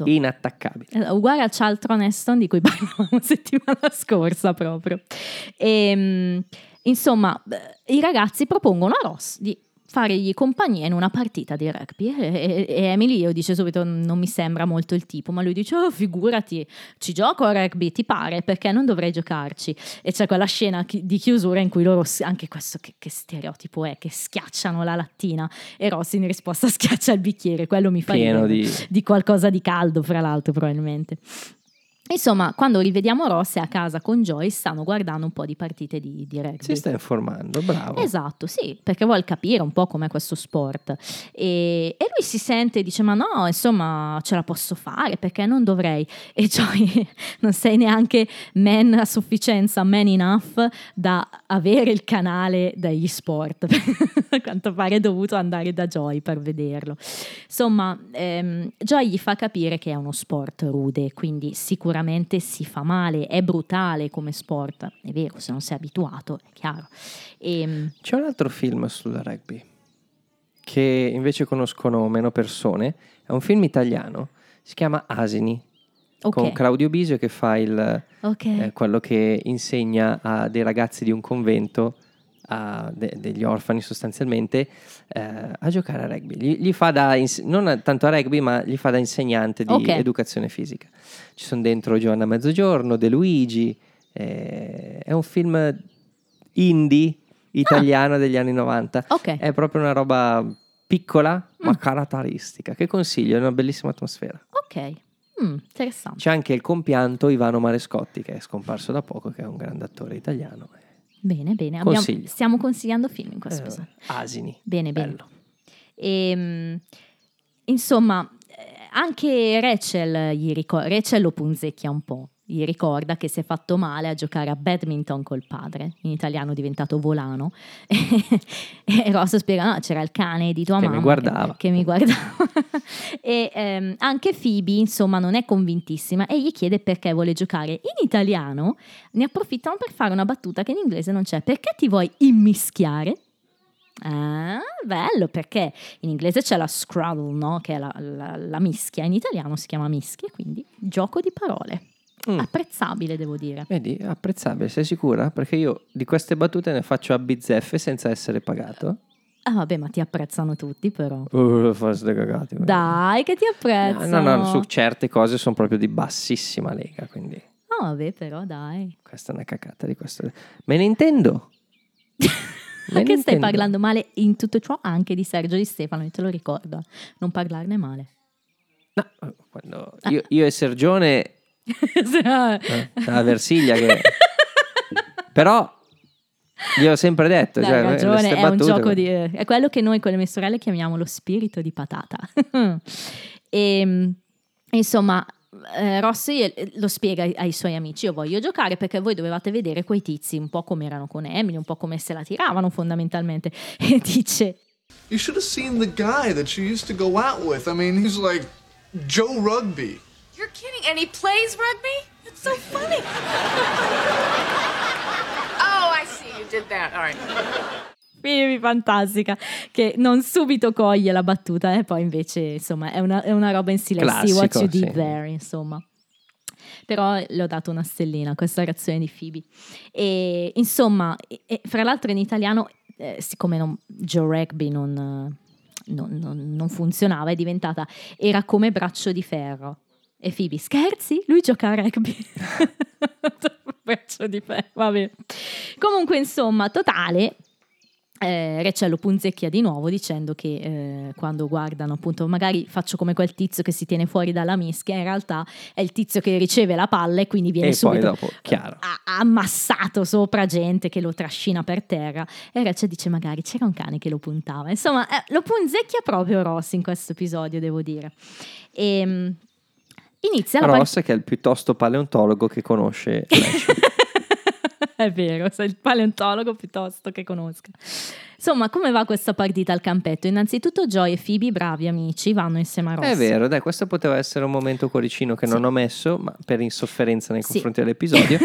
inattaccabile, uguale a Charlton Heston di cui parlavamo settimana scorsa proprio. E, insomma, i ragazzi propongono a Ross di fargli compagnia in una partita di rugby, e Emily io dice subito: non mi sembra molto il tipo. Ma lui dice: oh, figurati, ci gioco a rugby, ti pare? Perché non dovrei giocarci? E c'è quella scena di chiusura in cui loro, anche questo che stereotipo è, che schiacciano la lattina, e Ross in risposta schiaccia il bicchiere. Quello mi fa pieno di qualcosa di caldo, fra l'altro, probabilmente. Insomma, quando rivediamo Ross è a casa con Joy, stanno guardando un po' di partite di rugby. Si sta informando, bravo. Esatto, sì, perché vuol capire un po' com'è questo sport. E lui si sente e dice: ma no, insomma, ce la posso fare, perché non dovrei. E Joy: non sei neanche man a sufficienza, man enough, da avere il canale degli sport. A quanto pare è dovuto andare da Joy per vederlo. Insomma, Joy gli fa capire che è uno sport rude, quindi sicuramente si fa male, è brutale come sport, è vero, se non sei abituato è chiaro. C'è un altro film sul rugby che invece conoscono meno persone, è un film italiano, si chiama Asini, con Claudio Bisio che fa quello che insegna a dei ragazzi di un convento, degli orfani sostanzialmente, a giocare a rugby. Gli fa non tanto a rugby, ma gli fa da insegnante di educazione fisica. Ci sono dentro Giovanna Mezzogiorno, De Luigi, è un film indie italiano degli anni 90. È proprio una roba piccola ma caratteristica, che consiglio, è una bellissima atmosfera. Interessante. C'è anche il compianto Ivano Marescotti, che è scomparso da poco, che è un grande attore italiano. Bene, stiamo consigliando film in questo episodio. Asini. Bene. E, insomma, anche Rachel lo punzecchia un po'. Gli ricorda che si è fatto male a giocare a badminton col padre, in italiano è diventato volano. E Ross spiega: no, c'era il cane di tua mamma che mi guardava. E anche Phoebe, insomma, non è convintissima e gli chiede perché vuole giocare. In italiano ne approfittano per fare una battuta che in inglese non c'è: perché ti vuoi immischiare? Ah, bello, perché in inglese c'è la scrabble, no? Che è la mischia, in italiano si chiama mischia, quindi gioco di parole. Apprezzabile, devo dire. Vedi, apprezzabile, sei sicura? Perché io di queste battute ne faccio a bizzeffe senza essere pagato. Ah, vabbè, ma ti apprezzano tutti, però. Cagate. Dai, che ti apprezzano. No, su certe cose sono proprio di bassissima lega, quindi. Ah, vabbè, però dai. Questa è una cacata di questo. Me ne intendo. Ma che stai parlando male in tutto ciò anche di Sergio Di Stefano, io te lo ricordo. Non parlarne male. No, quando io e Sergione. La Versiglia che... Però gli ho sempre detto, dai, cioè, ragione, è un gioco di... è quello che noi con le mie sorelle chiamiamo lo spirito di patata. E, insomma, Rossi lo spiega ai suoi amici: io voglio giocare perché voi dovevate vedere quei tizi un po' come erano con Emily, un po' come se la tiravano fondamentalmente. E dice: You should have seen the guy that she used to go out with. I mean, he's like Joe Rugby. You're kidding, and he plays rugby? That's so funny. Oh, I see, you did that, all right. Baby, fantastica, che non subito coglie la battuta, poi invece insomma è una roba in silenzio. See what you did there, insomma. Però le ho dato una stellina a questa reazione di Phoebe. E insomma, fra l'altro in italiano, siccome Joe Rugby non funzionava, è diventata era come braccio di ferro. E Phoebe, scherzi? Lui gioca a rugby. Braccio di ferro, vabbè. Comunque insomma, totale, Rachel lo punzecchia di nuovo dicendo che quando guardano appunto magari faccio come quel tizio che si tiene fuori dalla mischia, in realtà è il tizio che riceve la palla e quindi viene e subito poi dopo, chiaro, ammassato sopra gente che lo trascina per terra, e Rachel dice magari c'era un cane che lo puntava, insomma lo punzecchia proprio Ross in questo episodio, devo dire. E inizia Ross che è il piuttosto paleontologo che conosce È vero, sei il paleontologo piuttosto che conosca. Insomma, come va questa partita al campetto? Innanzitutto Joy e Phoebe, bravi amici, vanno insieme a Ross. È vero, dai, questo poteva essere un momento cuoricino che non ho messo, ma per insofferenza nei confronti dell'episodio.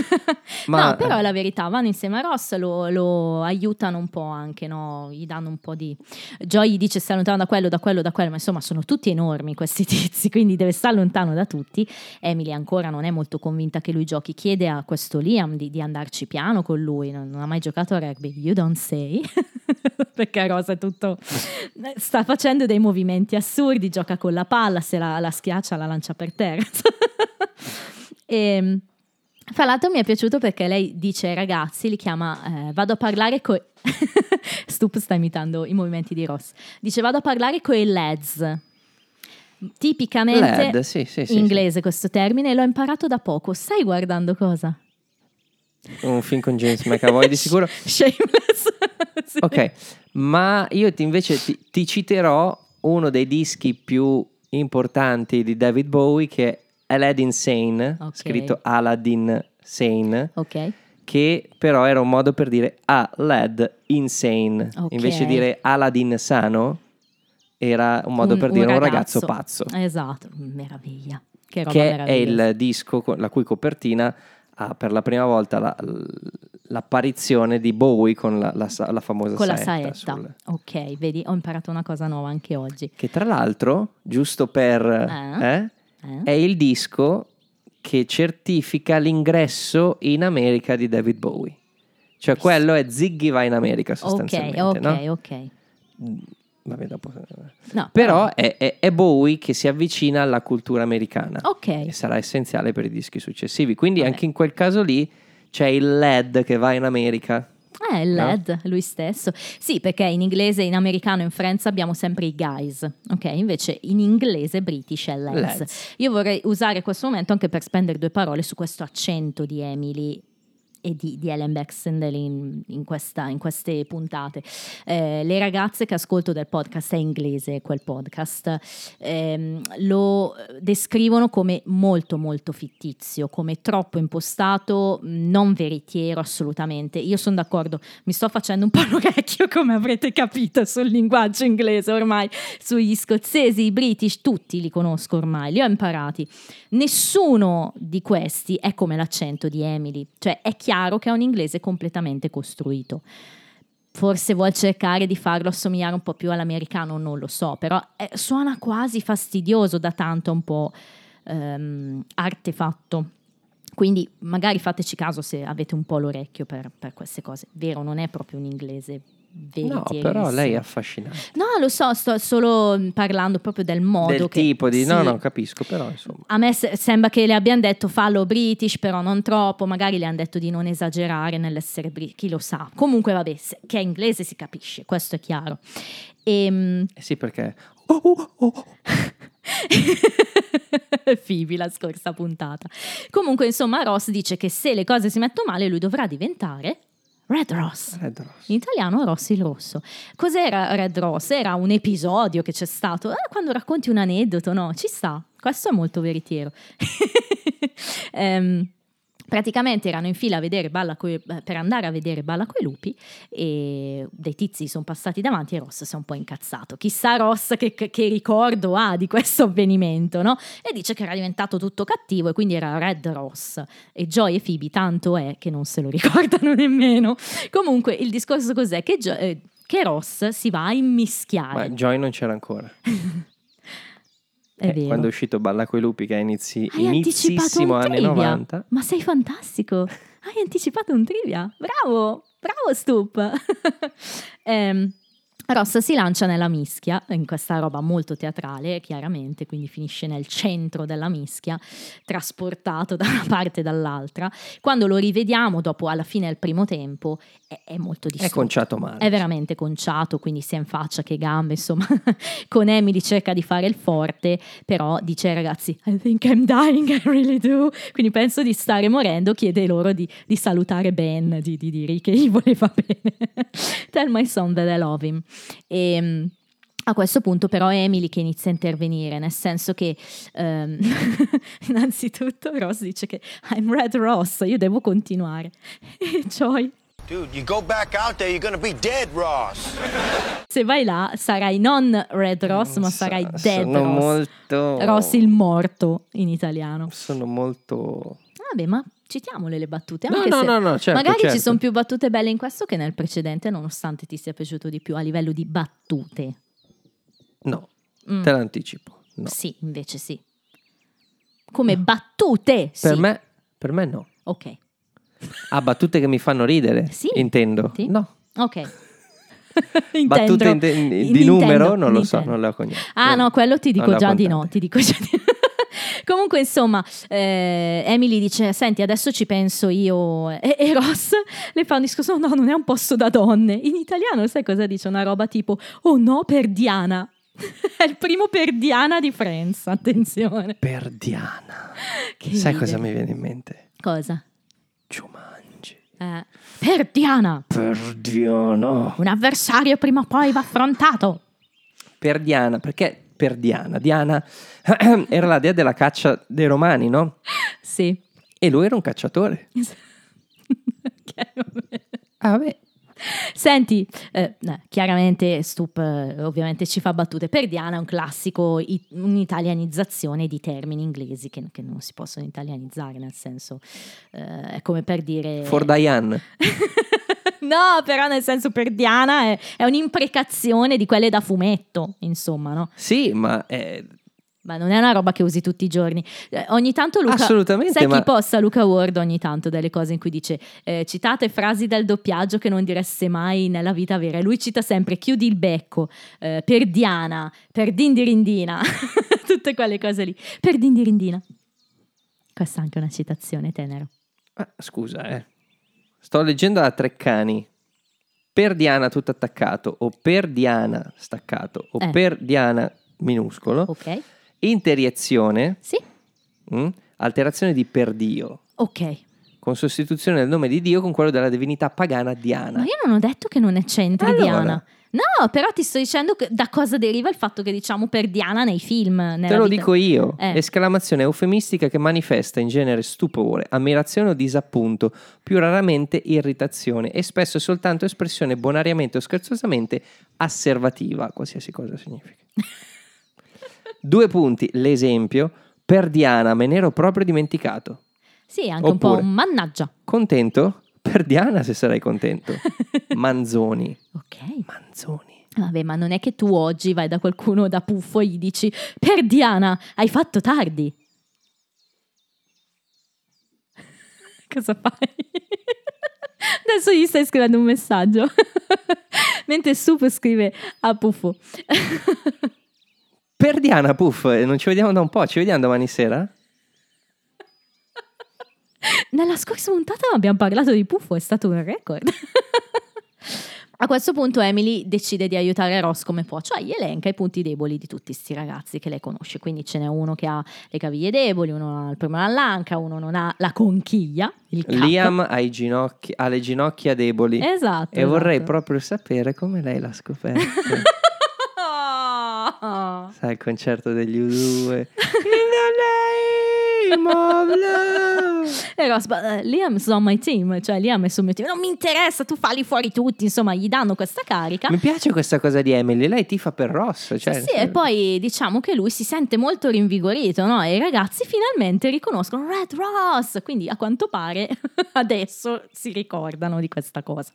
Ma no, però è la verità, vanno insieme a Ross, lo aiutano un po' anche, no? Gli danno un po' di... Joy gli dice stai lontano da quello, ma insomma sono tutti enormi questi tizi, quindi deve stare lontano da tutti. Emily ancora non è molto convinta che lui giochi, chiede a questo Liam di andarci piano con lui, non ha mai giocato a rugby, you don't say, perché Rosa è tutto, sta facendo dei movimenti assurdi, gioca con la palla, se la schiaccia la lancia per terra. E fra l'altro mi è piaciuto perché lei dice ai ragazzi, li chiama, vado a parlare con Stup sta imitando i movimenti di Ross, dice vado a parlare con i lads, tipicamente sì, inglese, sì. Questo termine l'ho imparato da poco, stai guardando cosa? Un film con James McAvoy di sicuro. Shameless. Sì. Ok, ma io invece ti citerò uno dei dischi più importanti di David Bowie, che è Aladdin Sane, okay. Scritto Aladdin Sane, okay. Che però era un modo per dire Aladdin Insane, okay. Invece di dire Aladdin Sano era un modo per dire un ragazzo pazzo. Esatto, meraviglia. Che è il disco la cui copertina ha per la prima volta l'apparizione di Bowie con la famosa con saetta. Ok, vedi, ho imparato una cosa nuova anche oggi. Che tra l'altro, giusto per... è il disco che certifica l'ingresso in America di David Bowie. Cioè quello è Ziggy va in America sostanzialmente. Ok. Vabbè, dopo. No, però è Bowie che si avvicina alla cultura americana, okay. E sarà essenziale per i dischi successivi, quindi vabbè. Anche in quel caso lì c'è il Led che va in America, il Led, no? Lui stesso, sì, perché in inglese, in americano, in Francia abbiamo sempre i guys, ok, invece in inglese british è Leds. Io vorrei usare questo momento anche per spendere due parole su questo accento di Emily e di Ellen Baxendale in queste puntate. Le ragazze che ascolto del podcast, è inglese quel podcast, lo descrivono come molto molto fittizio, come troppo impostato, non veritiero assolutamente. Io sono d'accordo, mi sto facendo un po' l'orecchio, come avrete capito, sul linguaggio inglese ormai, sugli scozzesi, i british, tutti li conosco ormai, li ho imparati. Nessuno di questi è come l'accento di Emily, cioè è chiaro che è un inglese completamente costruito. Forse vuol cercare di farlo assomigliare un po' più all'americano, non lo so, però suona quasi fastidioso da tanto, un po' artefatto. Quindi magari fateci caso se avete un po' l'orecchio per queste cose. Vero, non è proprio un inglese veritiero. No, però lei è affascinante. No, lo so, sto solo parlando proprio del modo del che, tipo di... Sì, no, capisco, però insomma. A me sembra che le abbiano detto fallo british, però non troppo. Magari le hanno detto di non esagerare nell'essere british, chi lo sa. Comunque vabbè, che è inglese si capisce, questo è chiaro. Sì, perché... Phoebe la scorsa puntata. Comunque insomma Ross dice che se le cose si mettono male lui dovrà diventare... Red Ross. In italiano Ross il rosso. Cos'era Red Ross? Era un episodio che c'è stato, quando racconti un aneddoto, no? Ci sta, questo è molto veritiero. Praticamente erano in fila a vedere per andare a vedere Balla coi lupi, e dei tizi sono passati davanti e Ross si è un po' incazzato. Chissà Ross che ricordo ha di questo avvenimento, no? E dice che era diventato tutto cattivo e quindi era Red Ross, e Joy e Phoebe tanto è che non se lo ricordano nemmeno. Comunque il discorso cos'è? Che Ross si va a immischiare. Ma Joy non c'era ancora. Quando è uscito Balla coi lupi, che inizissimo anni 90. Ma sei fantastico, hai anticipato un trivia, bravo Stup. Ross si lancia nella mischia, in questa roba molto teatrale chiaramente, quindi finisce nel centro della mischia, trasportato da una parte e dall'altra. Quando lo rivediamo dopo, alla fine del primo tempo, è molto distrutto, è conciato male, è veramente conciato, quindi sia in faccia che gambe, insomma. Con Emily cerca di fare il forte, però dice: ragazzi, I think I'm dying, I really do, quindi penso di stare morendo. Chiede loro di salutare Ben, di dire che gli voleva bene. Tell my son that I love him. E a questo punto però è Emily che inizia a intervenire, nel senso che innanzitutto Ross dice che I'm Red Ross, io devo continuare. E Joy: Dude, you go back out there, you're gonna be dead Ross. Se vai là sarai non Red Ross, ma sarai dead Ross. Molto... Ross il morto in italiano. Sono molto... Vabbè, ma citiamole le battute, anche no, certo, magari certo. Ci sono più battute belle in questo che nel precedente, nonostante ti sia piaciuto di più a livello di battute. Te l'anticipo. No. Sì, invece sì. Come battute? Per sì. Per me no. Ok. Battute che mi fanno ridere, sì? Intendo. Sì? No. Ok. Battute di numero, non lo so, non la conosco. No, quello ti dico già di no, Comunque, insomma, Emily dice: senti, adesso ci penso io. E Ross le fa un discorso: no, non è un posto da donne. In italiano sai cosa dice? Una roba tipo: oh no, per Diana. È il primo per Diana di Friends, attenzione. Per Diana. Sai ride. Cosa mi viene in mente? Cosa? Jumanji. Per Diana. Per Diana. Un avversario prima o poi va affrontato. Per Diana, perché... Per Diana era la dea della caccia dei romani, no? Sì. E lui era un cacciatore. Vabbè. Senti, chiaramente Stup ovviamente ci fa battute. Per Diana è un classico, un'italianizzazione di termini inglesi che non si possono italianizzare, nel senso è come per dire For Diane. No, però nel senso, per Diana è un'imprecazione di quelle da fumetto, insomma, no? Sì, ma... Ma non è una roba che usi tutti i giorni. Ogni tanto Luca... Assolutamente, sai chi posta Luca Ward ogni tanto delle cose in cui dice citate frasi dal doppiaggio che non direste mai nella vita vera. E lui cita sempre chiudi il becco, per Diana, per Dindirindina, tutte quelle cose lì. Per Dindirindina. Questa è anche una citazione, tenero. Scusa, Sto leggendo a Treccani. Per Diana tutto attaccato, o per Diana staccato, o per Diana minuscolo. Ok. Interiezione. Sì. Alterazione di per Dio. Ok. Con sostituzione del nome di Dio con quello della divinità pagana Diana. Ma io non ho detto che non c'entra Diana. No, però ti sto dicendo da cosa deriva il fatto che diciamo per Diana nei film. Te lo dico io. Esclamazione eufemistica che manifesta in genere stupore, ammirazione o disappunto, più raramente irritazione, e spesso è soltanto espressione bonariamente o scherzosamente asservativa, qualsiasi cosa significa. 2 punti. L'esempio: per Diana me ne ero proprio dimenticato. Sì, anche oppure, un po' un mannaggia. Contento? Per Diana se sarai contento. Manzoni. Ok. Manzoni. Vabbè, ma non è che tu oggi vai da qualcuno, da Puffo, e gli dici: per Diana, hai fatto tardi. Cosa fai? Adesso gli stai scrivendo un messaggio. Mentre Supo scrive a Puffo. Per Diana, Puff, non ci vediamo da un po', ci vediamo domani sera? Nella scorsa puntata abbiamo parlato di Puffo, è stato un record. A questo punto Emily decide di aiutare Ross come può, cioè gli elenca i punti deboli di tutti sti ragazzi che lei conosce. Quindi ce n'è uno che ha le caviglie deboli, uno non ha il primo all'anca, uno non ha la conchiglia, il cap. Liam ha le ginocchia deboli. Esatto. E vorrei proprio sapere come lei l'ha scoperta. Sai, il concerto degli U2. Liam's on my team, cioè Liam è sul mio team, non mi interessa, tu falli fuori tutti, insomma gli danno questa carica. Mi piace questa cosa di Emily, lei tifa per Ross, cioè, sì, e poi diciamo che lui si sente molto rinvigorito, no? E i ragazzi finalmente riconoscono Red Ross, quindi a quanto pare adesso si ricordano di questa cosa.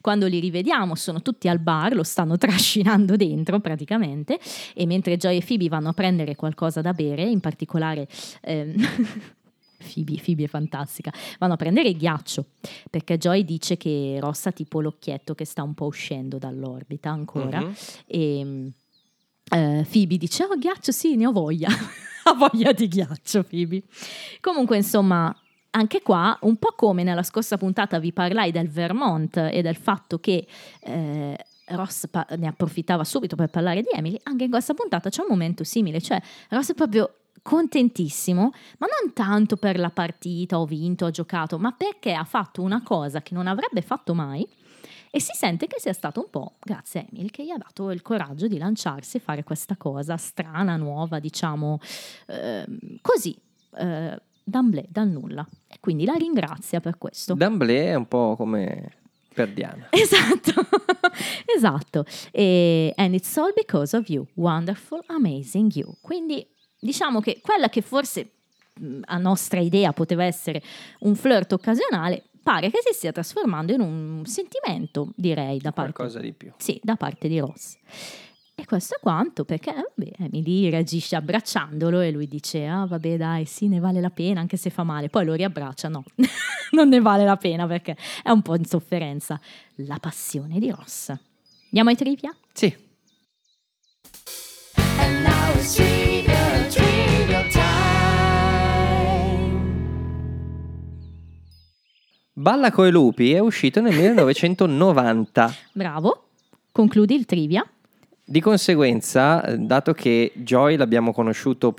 Quando li rivediamo sono tutti al bar, lo stanno trascinando dentro praticamente, e mentre Joy e Phoebe vanno a prendere qualcosa da bere, in particolare Phoebe è fantastica, vanno a prendere il ghiaccio perché Joy dice che Ross ha tipo l'occhietto che sta un po' uscendo dall'orbita ancora, e Phoebe dice oh ghiaccio sì, ne ho voglia ha voglia di ghiaccio Phoebe. Comunque insomma anche qua, un po' come nella scorsa puntata vi parlai del Vermont e del fatto che Ross ne approfittava subito per parlare di Emily, anche in questa puntata c'è un momento simile, cioè Ross è proprio contentissimo, ma non tanto per la partita, ho vinto, ho giocato, ma perché ha fatto una cosa che non avrebbe fatto mai, e si sente che sia stato un po' grazie a Emily che gli ha dato il coraggio di lanciarsi e fare questa cosa strana, nuova, diciamo così d'amblè, dal nulla, e quindi la ringrazia per questo. D'amblè è un po' come per Diana. Esatto, esatto. E, and it's all because of you, wonderful, amazing you. Quindi diciamo che quella che forse a nostra idea poteva essere un flirt occasionale pare che si stia trasformando in un sentimento, direi, da parte, qualcosa di più. Sì, da parte di Ross. E questo è quanto, perché Emily reagisce abbracciandolo e lui dice ah vabbè dai sì, ne vale la pena anche se fa male, poi lo riabbraccia, no non ne vale la pena perché è un po' in sofferenza. La passione di Ross. Andiamo ai trivia? Sì. And now it's trivia, trivia time. Balla coi lupi è uscito nel 1990. Bravo, concludi il trivia. Di conseguenza, dato che Joy l'abbiamo conosciuto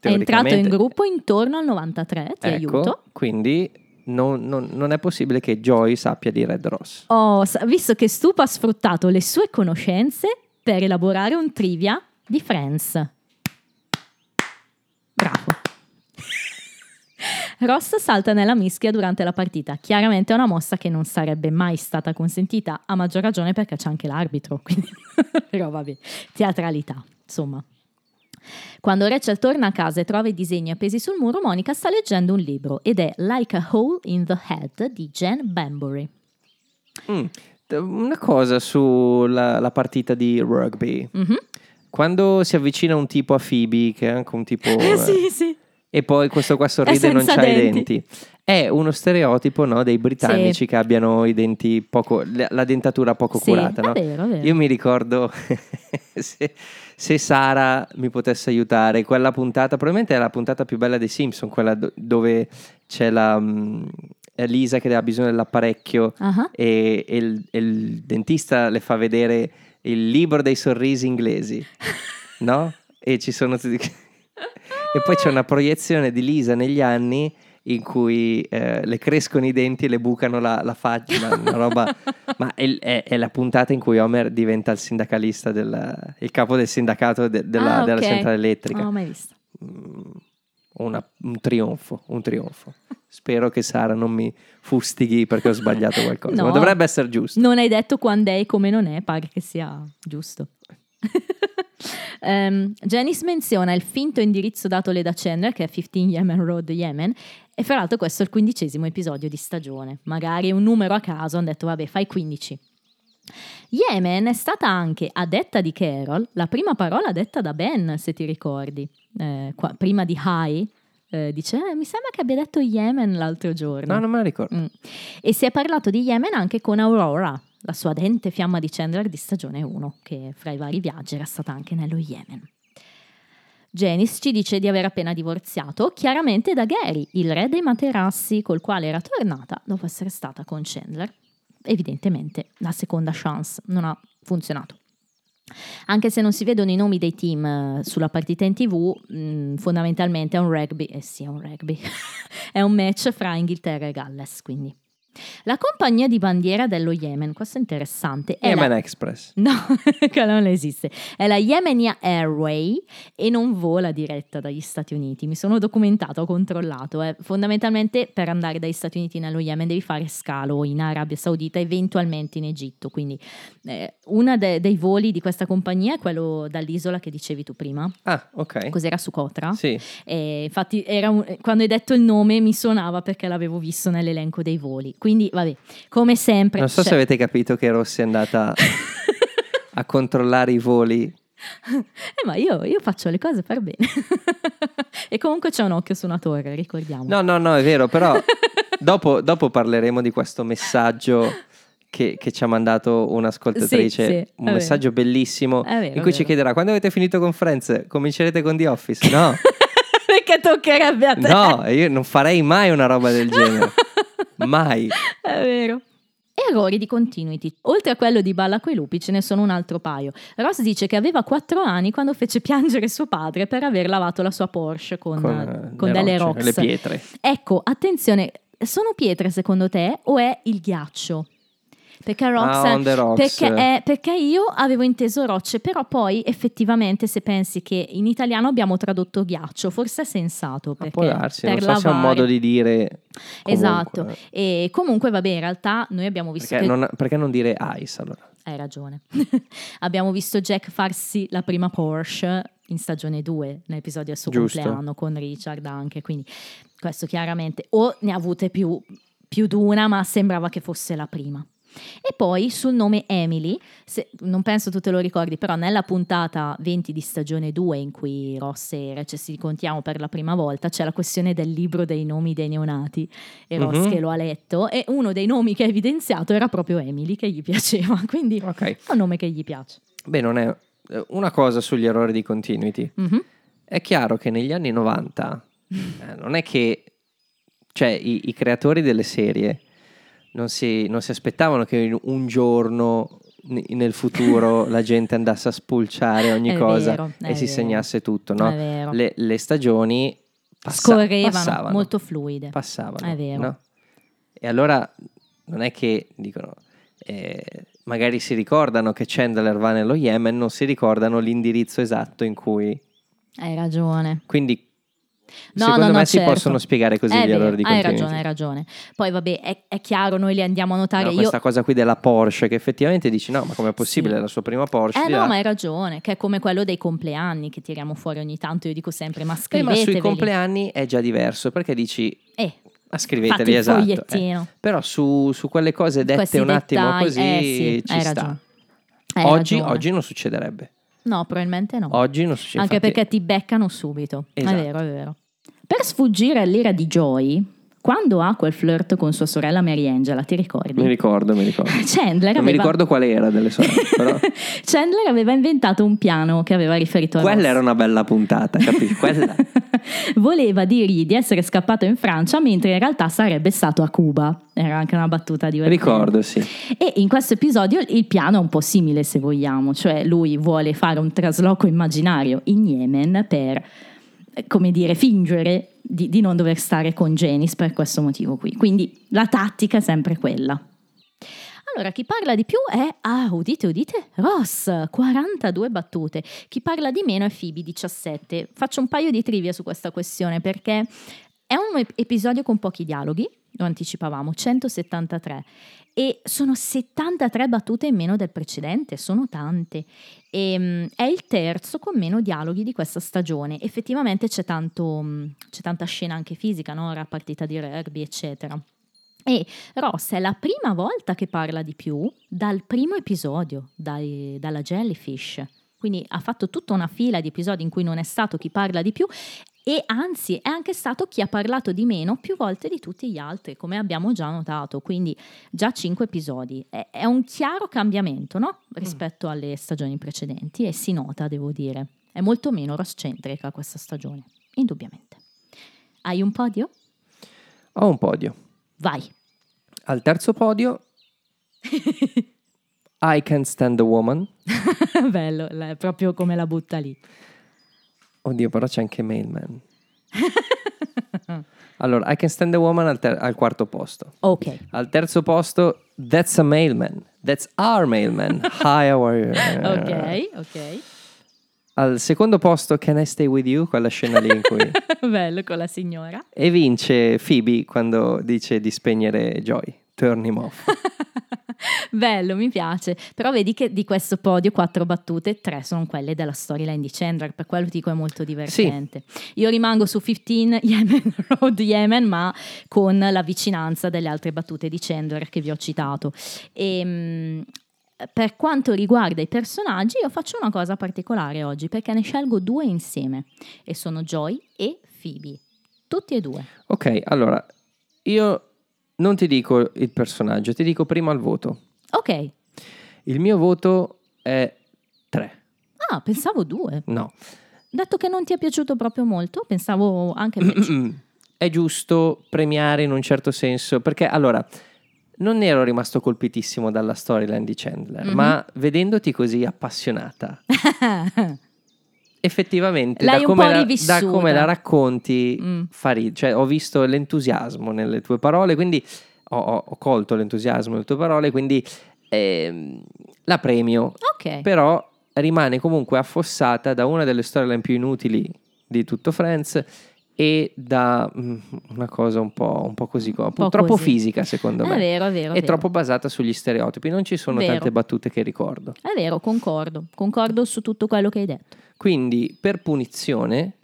teoricamente, è entrato in gruppo intorno al 93, ti ecco, aiuto. Quindi non è possibile che Joy sappia di Red Ross. Oh, visto che Stupa ha sfruttato le sue conoscenze per elaborare un trivia di Friends. Bravo. Ross salta nella mischia durante la partita. Chiaramente è una mossa che non sarebbe mai stata consentita, a maggior ragione perché c'è anche l'arbitro, quindi però vabbè, teatralità, insomma. Quando Rachel torna a casa e trova i disegni appesi sul muro, Monica sta leggendo un libro ed è Like a Hole in the Head di Jen Bambury. Una cosa sulla partita di rugby. Quando si avvicina un tipo a Phoebe, che è anche un tipo sì, sì. E poi questo qua sorride e non c'ha i denti. È uno stereotipo, no, dei britannici, sì, che abbiano i denti poco, la dentatura poco, sì, curata. È, no? Vero, è vero. Io mi ricordo se Sara mi potesse aiutare, quella puntata, probabilmente è la puntata più bella dei Simpson, quella dove c'è la Lisa che ha bisogno dell'apparecchio e il dentista le fa vedere il libro dei sorrisi inglesi, no? E ci sono tutti... E poi c'è una proiezione di Lisa negli anni in cui le crescono i denti e le bucano la faccia, una roba. Ma è la puntata in cui Homer diventa il sindacalista, il capo del sindacato della centrale elettrica. Non l'ho mai visto. Un trionfo. Spero che Sara non mi fustighi perché ho sbagliato qualcosa. No, ma dovrebbe essere giusto. Non hai detto quando è e come non è, pare che sia giusto. Janice menziona il finto indirizzo datole da Chandler, che è 15 Yemen Road, Yemen, e fra l'altro questo è il 15° episodio di stagione, magari un numero a caso, hanno detto vabbè fai 15. Yemen è stata anche, a detta di Carol, la prima parola detta da Ben, se ti ricordi, prima di High. Dice mi sembra che abbia detto Yemen l'altro giorno. No, non me la ricordo. E si è parlato di Yemen anche con Aurora, la sua ardente fiamma di Chandler di stagione 1, che fra i vari viaggi era stata anche nello Yemen. Janice ci dice di aver appena divorziato, chiaramente da Gary, il re dei materassi, col quale era tornata dopo essere stata con Chandler. Evidentemente la seconda chance non ha funzionato. Anche se non si vedono i nomi dei team sulla partita in TV, fondamentalmente è un rugby, è un match fra Inghilterra e Galles, quindi. La compagnia di bandiera dello Yemen, questo è interessante, è Yemen Express. No, quella non esiste. È la Yemenia Airway e non vola diretta dagli Stati Uniti. Mi sono documentato, ho controllato. Fondamentalmente per andare dagli Stati Uniti nello Yemen devi fare scalo in Arabia Saudita, eventualmente in Egitto. Quindi uno dei voli di questa compagnia è quello dall'isola che dicevi tu prima. Ah, ok. Cos'era? Socotra? Sì. Infatti era quando hai detto il nome mi suonava perché l'avevo visto nell'elenco dei voli. Quindi vabbè, come sempre. Non so se avete capito che Rossi è andata a controllare i voli. Ma io faccio le cose per bene. E comunque c'è un occhio su una torre, ricordiamo. No, è vero, però dopo parleremo di questo messaggio che ci ha mandato un'ascoltatrice. Sì, un messaggio bellissimo, vero, in cui ci chiederà: quando avete finito con Friends comincerete con The Office? No. Perché toccherebbe a te. No, io non farei mai una roba del genere. Mai. È vero. Errori di continuity. Oltre a quello di Balla coi lupi ce ne sono un altro paio. Ross dice che aveva 4 anni quando fece piangere suo padre per aver lavato la sua Porsche con delle rocce, le pietre. Ecco, attenzione, sono pietre secondo te o è il ghiaccio? Perché perché io avevo inteso rocce, però poi effettivamente se pensi che in italiano abbiamo tradotto ghiaccio, forse è sensato, perché può darsi, per non lavare. So se è un modo di dire comunque. Esatto, e comunque vabbè, in realtà noi abbiamo visto perché non dire ice, allora? Hai ragione. Abbiamo visto Jack farsi la prima Porsche in stagione 2, nell'episodio del suo compleanno con Richard anche, quindi questo chiaramente, o ne ha avute più di una, ma sembrava che fosse la prima. E poi sul nome Emily, non penso tu te lo ricordi, però nella puntata 20 di stagione 2 in cui Ross e Rachel si incontriamo per la prima volta, c'è la questione del libro dei nomi dei neonati e Ross che lo ha letto, e uno dei nomi che ha evidenziato era proprio Emily, che gli piaceva, quindi è un nome che gli piace. Beh, non è una cosa sugli errori di continuity. È chiaro che negli anni 90 non è che, cioè, i creatori delle serie non si aspettavano che un giorno nel futuro la gente andasse a spulciare ogni cosa, vero, e si segnasse tutto, no? Le stagioni scorrevano, molto fluide. Passavano, è vero. No? E allora non è che dicono, magari si ricordano che Chandler va nello Yemen, non si ricordano l'indirizzo esatto in cui. Hai ragione. Quindi Secondo me si possono spiegare così gli errori di continuity. Hai ragione. Poi vabbè, è chiaro, noi li andiamo a notare. Questa cosa qui della Porsche, che effettivamente dici: no, ma com'è possibile, sì, la sua prima Porsche? Ma hai ragione, che è come quello dei compleanni che tiriamo fuori ogni tanto. Io dico sempre: ma scriveteli. Ma sui compleanni è già diverso, perché dici: ma scriveteli, esatto. Però su quelle cose dette questi un dettagli, attimo così, sì, ci sta. Oggi non succederebbe. No, probabilmente no. Oggi non succede. Anche perché ti beccano subito. Esatto. È vero. Per sfuggire all'ira di Joey, quando ha quel flirt con sua sorella Mary Angela, ti ricordi? Mi ricordo. Mi ricordo quale era delle sorelle, però. Chandler aveva inventato un piano che aveva riferito a Ross. Quella era una bella puntata, capisci? Quella. Voleva dirgli di essere scappato in Francia, mentre in realtà sarebbe stato a Cuba. Era anche una battuta divertente. Ricordo, sì. E in questo episodio il piano è un po' simile, se vogliamo. Cioè lui vuole fare un trasloco immaginario in Yemen per, come dire, fingere di non dover stare con Janice per questo motivo qui. Quindi la tattica è sempre quella. Allora, chi parla di più è, udite, Ross, 42 battute. Chi parla di meno è Phoebe, 17. Faccio un paio di trivia su questa questione, perché è un episodio con pochi dialoghi, lo anticipavamo, 173. E sono 73 battute in meno del precedente, sono tante. È il terzo con meno dialoghi di questa stagione. Effettivamente c'è tanta scena anche fisica, no? La partita di rugby, eccetera. E Ross è la prima volta che parla di più dal primo episodio, dalla Jellyfish. Quindi ha fatto tutta una fila di episodi in cui non è stato chi parla di più, e anzi è anche stato chi ha parlato di meno più volte di tutti gli altri, come abbiamo già notato, quindi già 5 episodi. È un chiaro cambiamento, no? Rispetto alle stagioni precedenti, e si nota, devo dire. È molto meno rosscentrica questa stagione, indubbiamente. Hai un podio? Ho un podio. Vai. Al terzo podio I Can't Stand a Woman. Bello, è proprio come la butta lì. Oddio, però c'è anche Mailman. Allora, I Can Stand a Woman al quarto posto. Ok. Al terzo posto, That's a Mailman. That's our Mailman. Hi, how are you? Ok, ok. Al secondo posto, Can I Stay With You? Quella scena lì in cui... Bello, con la signora. E vince Phoebe quando dice di spegnere Joy. Turn him off. Bello, mi piace. Però vedi che di questo podio 4 battute, 3 sono quelle della storyline di Chandler. Per quello ti dico, è molto divertente, sì. Io rimango su 15 Yemen Road Yemen, ma con la vicinanza delle altre battute di Chandler che vi ho citato. E per quanto riguarda i personaggi, io faccio una cosa particolare oggi, perché ne scelgo 2 insieme, e sono Joy e Phoebe, tutti e 2. Ok, allora io non ti dico il personaggio, ti dico prima il voto. Ok. Il mio voto è 3. Ah, pensavo 2. No. Detto che non ti è piaciuto proprio molto, pensavo anche peggio. È giusto premiare in un certo senso, perché allora non ero rimasto colpitissimo dalla storyline di Chandler, ma vedendoti così appassionata effettivamente da come la racconti fa ridere. Cioè, ho visto l'entusiasmo nelle tue parole, quindi ho colto l'entusiasmo nelle tue parole, quindi la premio. Okay. Però rimane comunque affossata da una delle storyline più inutili di tutto Friends e da una cosa un po' così, troppo fisica secondo me. È vero. Troppo basata sugli stereotipi. Non ci sono tante battute che ricordo. È vero, concordo su tutto quello che hai detto. Quindi, per punizione,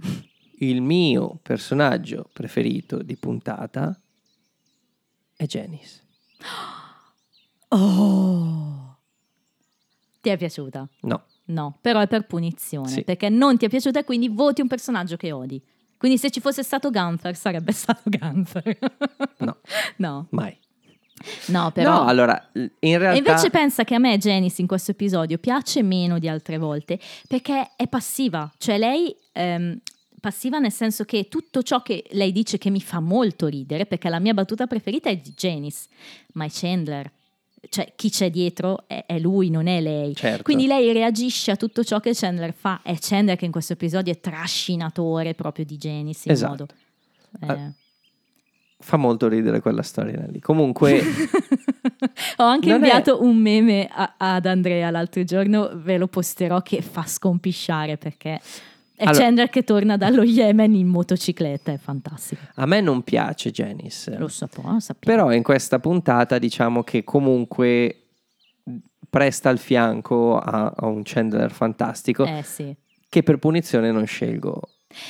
il mio personaggio preferito di puntata è Janice. Oh! Ti è piaciuta? No, però è per punizione, sì. Perché non ti è piaciuta e quindi voti un personaggio che odi. Quindi se ci fosse stato Gunther, sarebbe stato Gunther. No. Mai. No, però. No, allora, in realtà. Invece pensa che a me Janice in questo episodio piace meno di altre volte, perché è passiva. Cioè lei passiva nel senso che tutto ciò che lei dice, che mi fa molto ridere, perché la mia battuta preferita è di Janice, ma è Chandler. Cioè chi c'è dietro è lui, non è lei. Certo. Quindi lei reagisce a tutto ciò che Chandler fa. È Chandler che in questo episodio è trascinatore proprio di Janice in modo. Fa molto ridere quella storia lì. Comunque ho anche inviato un meme ad Andrea l'altro giorno, ve lo posterò, che fa scompisciare, perché è Chandler che torna dallo Yemen in motocicletta, è fantastico. A me non piace Janice. Lo sappiamo. Però in questa puntata diciamo che comunque presta il fianco a un Chandler fantastico, sì. Che per punizione non scelgo.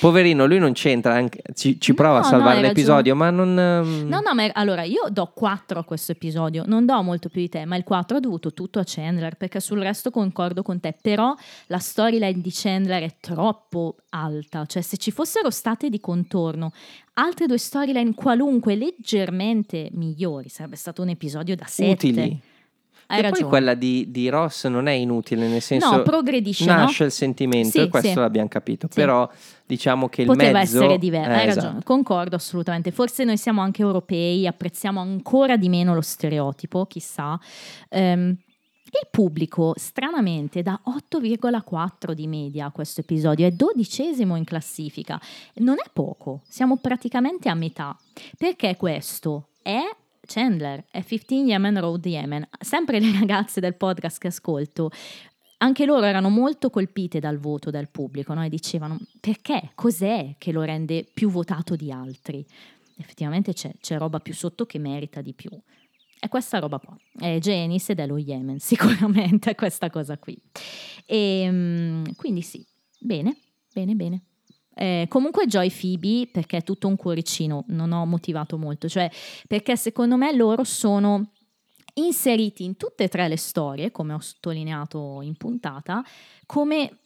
Poverino, lui non c'entra, anche, ci prova a salvare l'episodio, ragione. Ma non... ma allora io do 4 a questo episodio, non do molto più di te, ma il 4 è dovuto tutto a Chandler, perché sul resto concordo con te, però la storyline di Chandler è troppo alta, cioè se ci fossero state di contorno altre 2 storyline qualunque leggermente migliori, sarebbe stato un episodio da 7. Utili. E poi quella di Ross non è inutile, nel senso progredisce, nasce il sentimento, sì, e questo l'abbiamo capito, sì. Però diciamo che poteva mezzo essere diverso, hai ragione, esatto. Concordo assolutamente, forse noi siamo anche europei, apprezziamo ancora di meno lo stereotipo, chissà. Il pubblico stranamente dà 8,4 di media a questo episodio, è 12° in classifica, non è poco, siamo praticamente a metà, perché questo è Chandler è 15 Yemen Road Yemen. Sempre le ragazze del podcast che ascolto, anche loro erano molto colpite dal voto del pubblico, no? E dicevano perché, cos'è che lo rende più votato di altri? Effettivamente c'è roba più sotto che merita di più. È questa roba qua, è Janice ed è lo Yemen, sicuramente è questa cosa qui. E quindi sì, bene. Comunque Joy Phoebe, perché è tutto un cuoricino, non ho motivato molto, cioè perché secondo me loro sono inseriti in tutte e 3 le storie, come ho sottolineato in puntata, come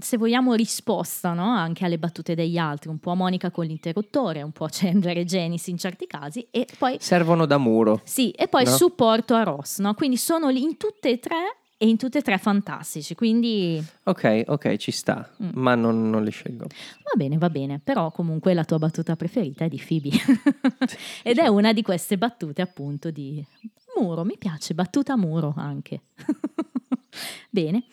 se vogliamo risposta, no? Anche alle battute degli altri, un po' Monica con l'interruttore, un po' Chandler e Janice in certi casi, e poi servono da muro, sì, e poi supporto a Ross, no? Quindi sono lì in tutte e 3 e in tutte e 3 fantastici, quindi... Ok, ci sta, ma non li scelgo. Va bene, però comunque la tua battuta preferita è di Phoebe. Ed è una di queste battute appunto di muro, mi piace, battuta muro anche. Bene,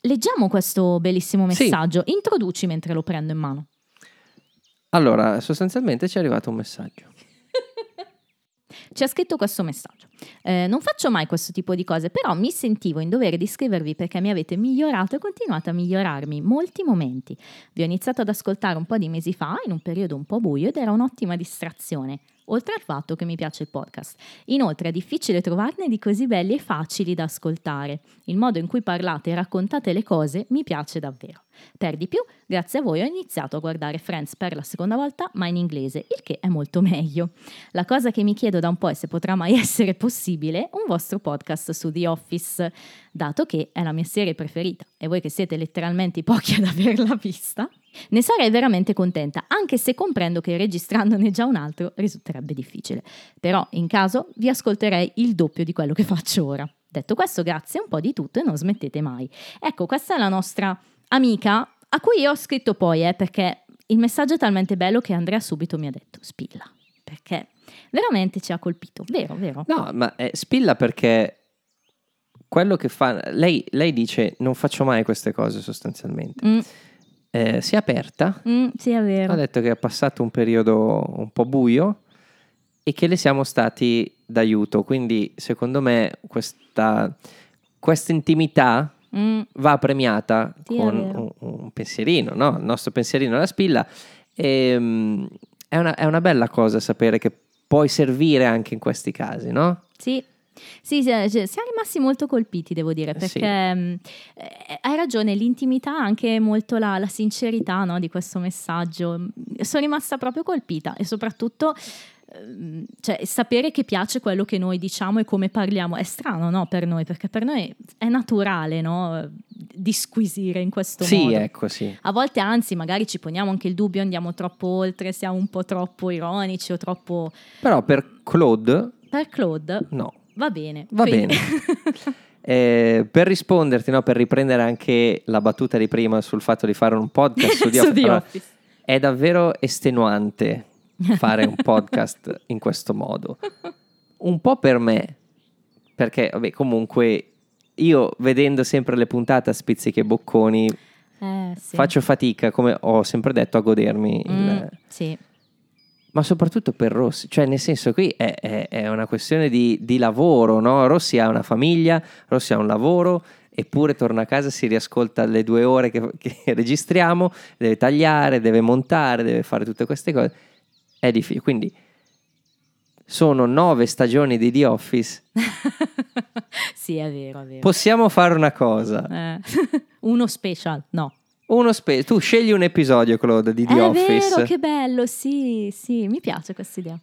leggiamo questo bellissimo messaggio, introduci mentre lo prendo in mano. Allora, sostanzialmente ci è arrivato un messaggio. Ci ha scritto questo messaggio: non faccio mai questo tipo di cose, però mi sentivo in dovere di scrivervi perché mi avete migliorato e continuate a migliorarmi in molti momenti. Vi ho iniziato ad ascoltare un po' di mesi fa, in un periodo un po' buio, ed era un'ottima distrazione, oltre al fatto che mi piace il podcast. Inoltre è difficile trovarne di così belli e facili da ascoltare. Il modo in cui parlate e raccontate le cose mi piace davvero. Per di più, grazie a voi ho iniziato a guardare Friends per la seconda volta, ma in inglese, il che è molto meglio. La cosa che mi chiedo da un po' è se potrà mai essere possibile un vostro podcast su The Office, dato che è la mia serie preferita e voi che siete letteralmente i pochi ad averla vista. Ne sarei veramente contenta, anche se comprendo che registrandone già un altro risulterebbe difficile. Però, in caso, vi ascolterei il doppio di quello che faccio ora. Detto questo, grazie un po' di tutto e non smettete mai. Ecco, questa è la nostra amica, a cui io ho scritto poi, perché il messaggio è talmente bello che Andrea subito mi ha detto spilla, perché veramente ci ha colpito, vero? No, ma spilla perché... quello che fa... Lei dice, non faccio mai queste cose sostanzialmente. Si è aperta, sì, è vero. Ha detto che è passato un periodo un po' buio e che le siamo stati d'aiuto, quindi secondo me questa intimità va premiata, sì, con un pensierino, no? Il nostro pensierino alla spilla. È una bella cosa sapere che puoi servire anche in questi casi, no? Sì, siamo rimasti molto colpiti, devo dire, perché hai ragione, l'intimità, anche molto la sincerità, no, di questo messaggio. Sono rimasta proprio colpita e soprattutto sapere che piace quello che noi diciamo e come parliamo è strano, no, per noi, perché per noi è naturale, no, disquisire in questo modo. Ecco, sì. A volte anzi magari ci poniamo anche il dubbio, andiamo troppo oltre, siamo un po' troppo ironici o troppo... Però per Claude no. Va bene. Per risponderti, no, per riprendere anche la battuta di prima sul fatto di fare un podcast su The Office. È davvero estenuante fare un podcast in questo modo. Un po' per me, perché vabbè, comunque io vedendo sempre le puntate a spizzichi e bocconi faccio fatica, come ho sempre detto, a godermi ma soprattutto per Rossi, cioè nel senso qui è una questione di lavoro, no? Rossi ha una famiglia, Rossi ha un lavoro, eppure torna a casa, si riascolta le 2 ore che registriamo, deve tagliare, deve montare, deve fare tutte queste cose, è difficile, quindi sono 9 stagioni di The Office. Sì, è vero. Possiamo fare una cosa, uno special, no? Tu scegli un episodio, Claude, di The Office. È vero, che bello, sì, mi piace questa idea.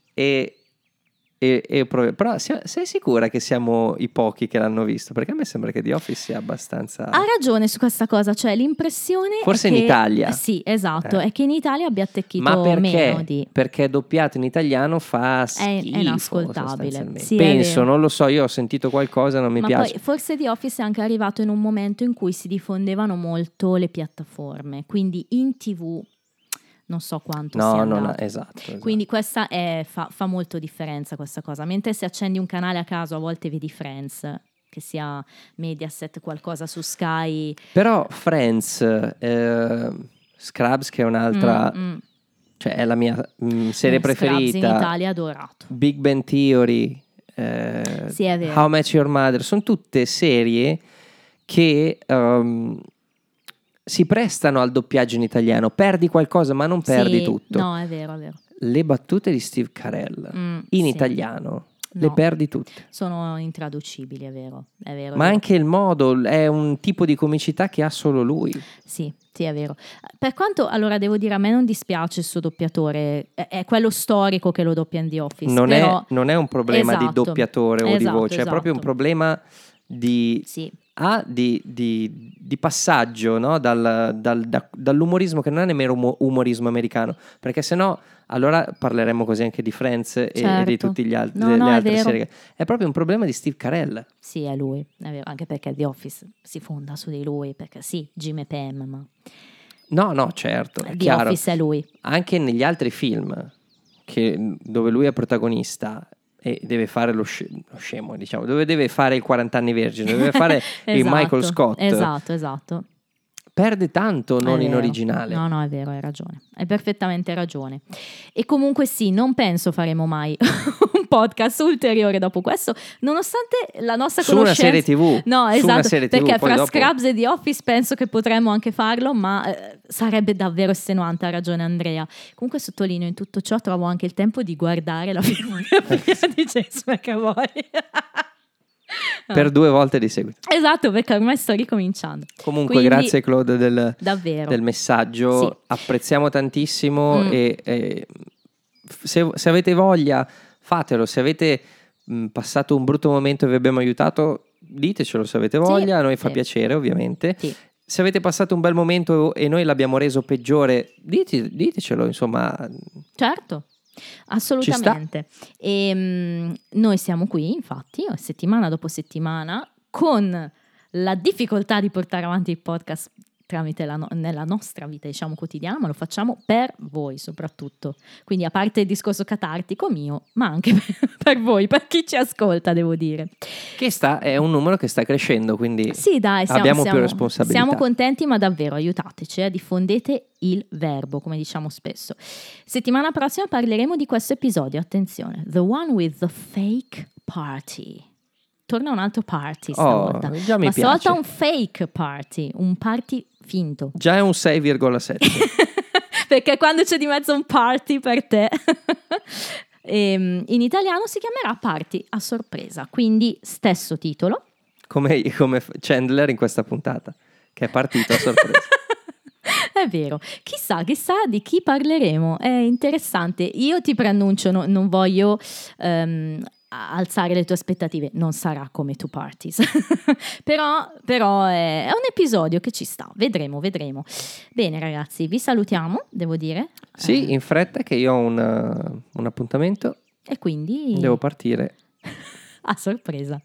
Però sei sicura che siamo i pochi che l'hanno visto? Perché a me sembra che The Office sia abbastanza... Ha ragione su questa cosa, cioè l'impressione... Forse è in Italia. Sì, esatto, è che in Italia abbia attecchito meno di... Perché doppiato in italiano fa schifo, è inascoltabile. Sì, penso, non lo so, io ho sentito qualcosa, non mi piace. Poi, forse The Office è anche arrivato in un momento in cui si diffondevano molto le piattaforme, quindi in TV... non so quanto sia andato. No, esatto. Quindi questa fa molto differenza questa cosa, mentre se accendi un canale a caso a volte vedi Friends, che sia Mediaset, qualcosa su Sky. Però Friends, Scrubs, che è un'altra, cioè è la mia serie preferita. Scrubs in Italia adorato. Big Bang Theory, sì, è vero. How I Met Your Mother, sono tutte serie che... si prestano al doppiaggio in italiano, perdi qualcosa ma non perdi tutto. No, è vero. Le battute di Steve Carell italiano le perdi tutte. Sono intraducibili, è vero. Ma anche il modo è un tipo di comicità che ha solo lui. Sì, è vero. Per quanto, allora, devo dire, a me non dispiace il suo doppiatore, è quello storico che lo doppia in The Office. Non è un problema di doppiatore o di voce, è proprio un problema di... Sì. Di passaggio, no? Dall'umorismo che non è nemmeno umorismo americano, perché sennò allora parleremmo così anche di Friends, certo, e di tutti gli altri, le altre serie. È proprio un problema di Steve Carell. Sì, è lui, è vero, anche perché The Office si fonda su di lui, perché sì, Jim e Pam, ma no, certo, è chiaro. The Office è lui. Anche negli altri film dove lui è protagonista e deve fare lo scemo, diciamo, dove deve fare il 40 anni vergine, deve fare esatto, il Michael Scott, esatto, perde tanto non in originale. No, no, è vero, hai ragione. Hai perfettamente ragione. E comunque sì, non penso faremo mai un podcast ulteriore dopo questo, nonostante la nostra conoscenza. Su una serie TV. No, esatto, una serie TV, perché fra dopo... Scrubs e The Office penso che potremmo anche farlo, ma sarebbe davvero estenuante, ha ragione Andrea. Comunque sottolineo, in tutto ciò trovo anche il tempo di guardare la filmografia di James McAvoy. Per 2 volte di seguito. Esatto, perché ormai sto ricominciando. Comunque quindi, grazie Claude del messaggio, sì. Apprezziamo tantissimo e se avete voglia fatelo, se avete passato un brutto momento e vi abbiamo aiutato ditecelo, se avete voglia, sì, noi fa piacere ovviamente, sì. Se avete passato un bel momento e noi l'abbiamo reso peggiore ditecelo, insomma, certo. Assolutamente. E, noi siamo qui infatti settimana dopo settimana con la difficoltà di portare avanti il podcast tramite nella nostra vita, diciamo, quotidiana, ma lo facciamo per voi soprattutto, quindi a parte il discorso catartico mio, ma anche per voi, per chi ci ascolta, devo dire che è un numero che sta crescendo, quindi sì, dai, abbiamo più responsabilità. Siamo contenti, ma davvero aiutateci, diffondete il verbo, come diciamo spesso. Settimana prossima parleremo di questo episodio, attenzione, The One with the Fake Party. Torna un altro party stavolta, già mi ma piace. Stavolta un fake party, un party finto. Già è un 6,7. Perché quando c'è di mezzo un party per te. In italiano si chiamerà Party a sorpresa, quindi stesso titolo. Come Chandler in questa puntata, che è partito a sorpresa. È vero, chissà di chi parleremo, è interessante. Io ti preannuncio, non voglio... alzare le tue aspettative, non sarà come Two Parties però è un episodio che ci sta, vedremo. Bene ragazzi, vi salutiamo, devo dire sì, in fretta che io ho un appuntamento e quindi devo partire a sorpresa.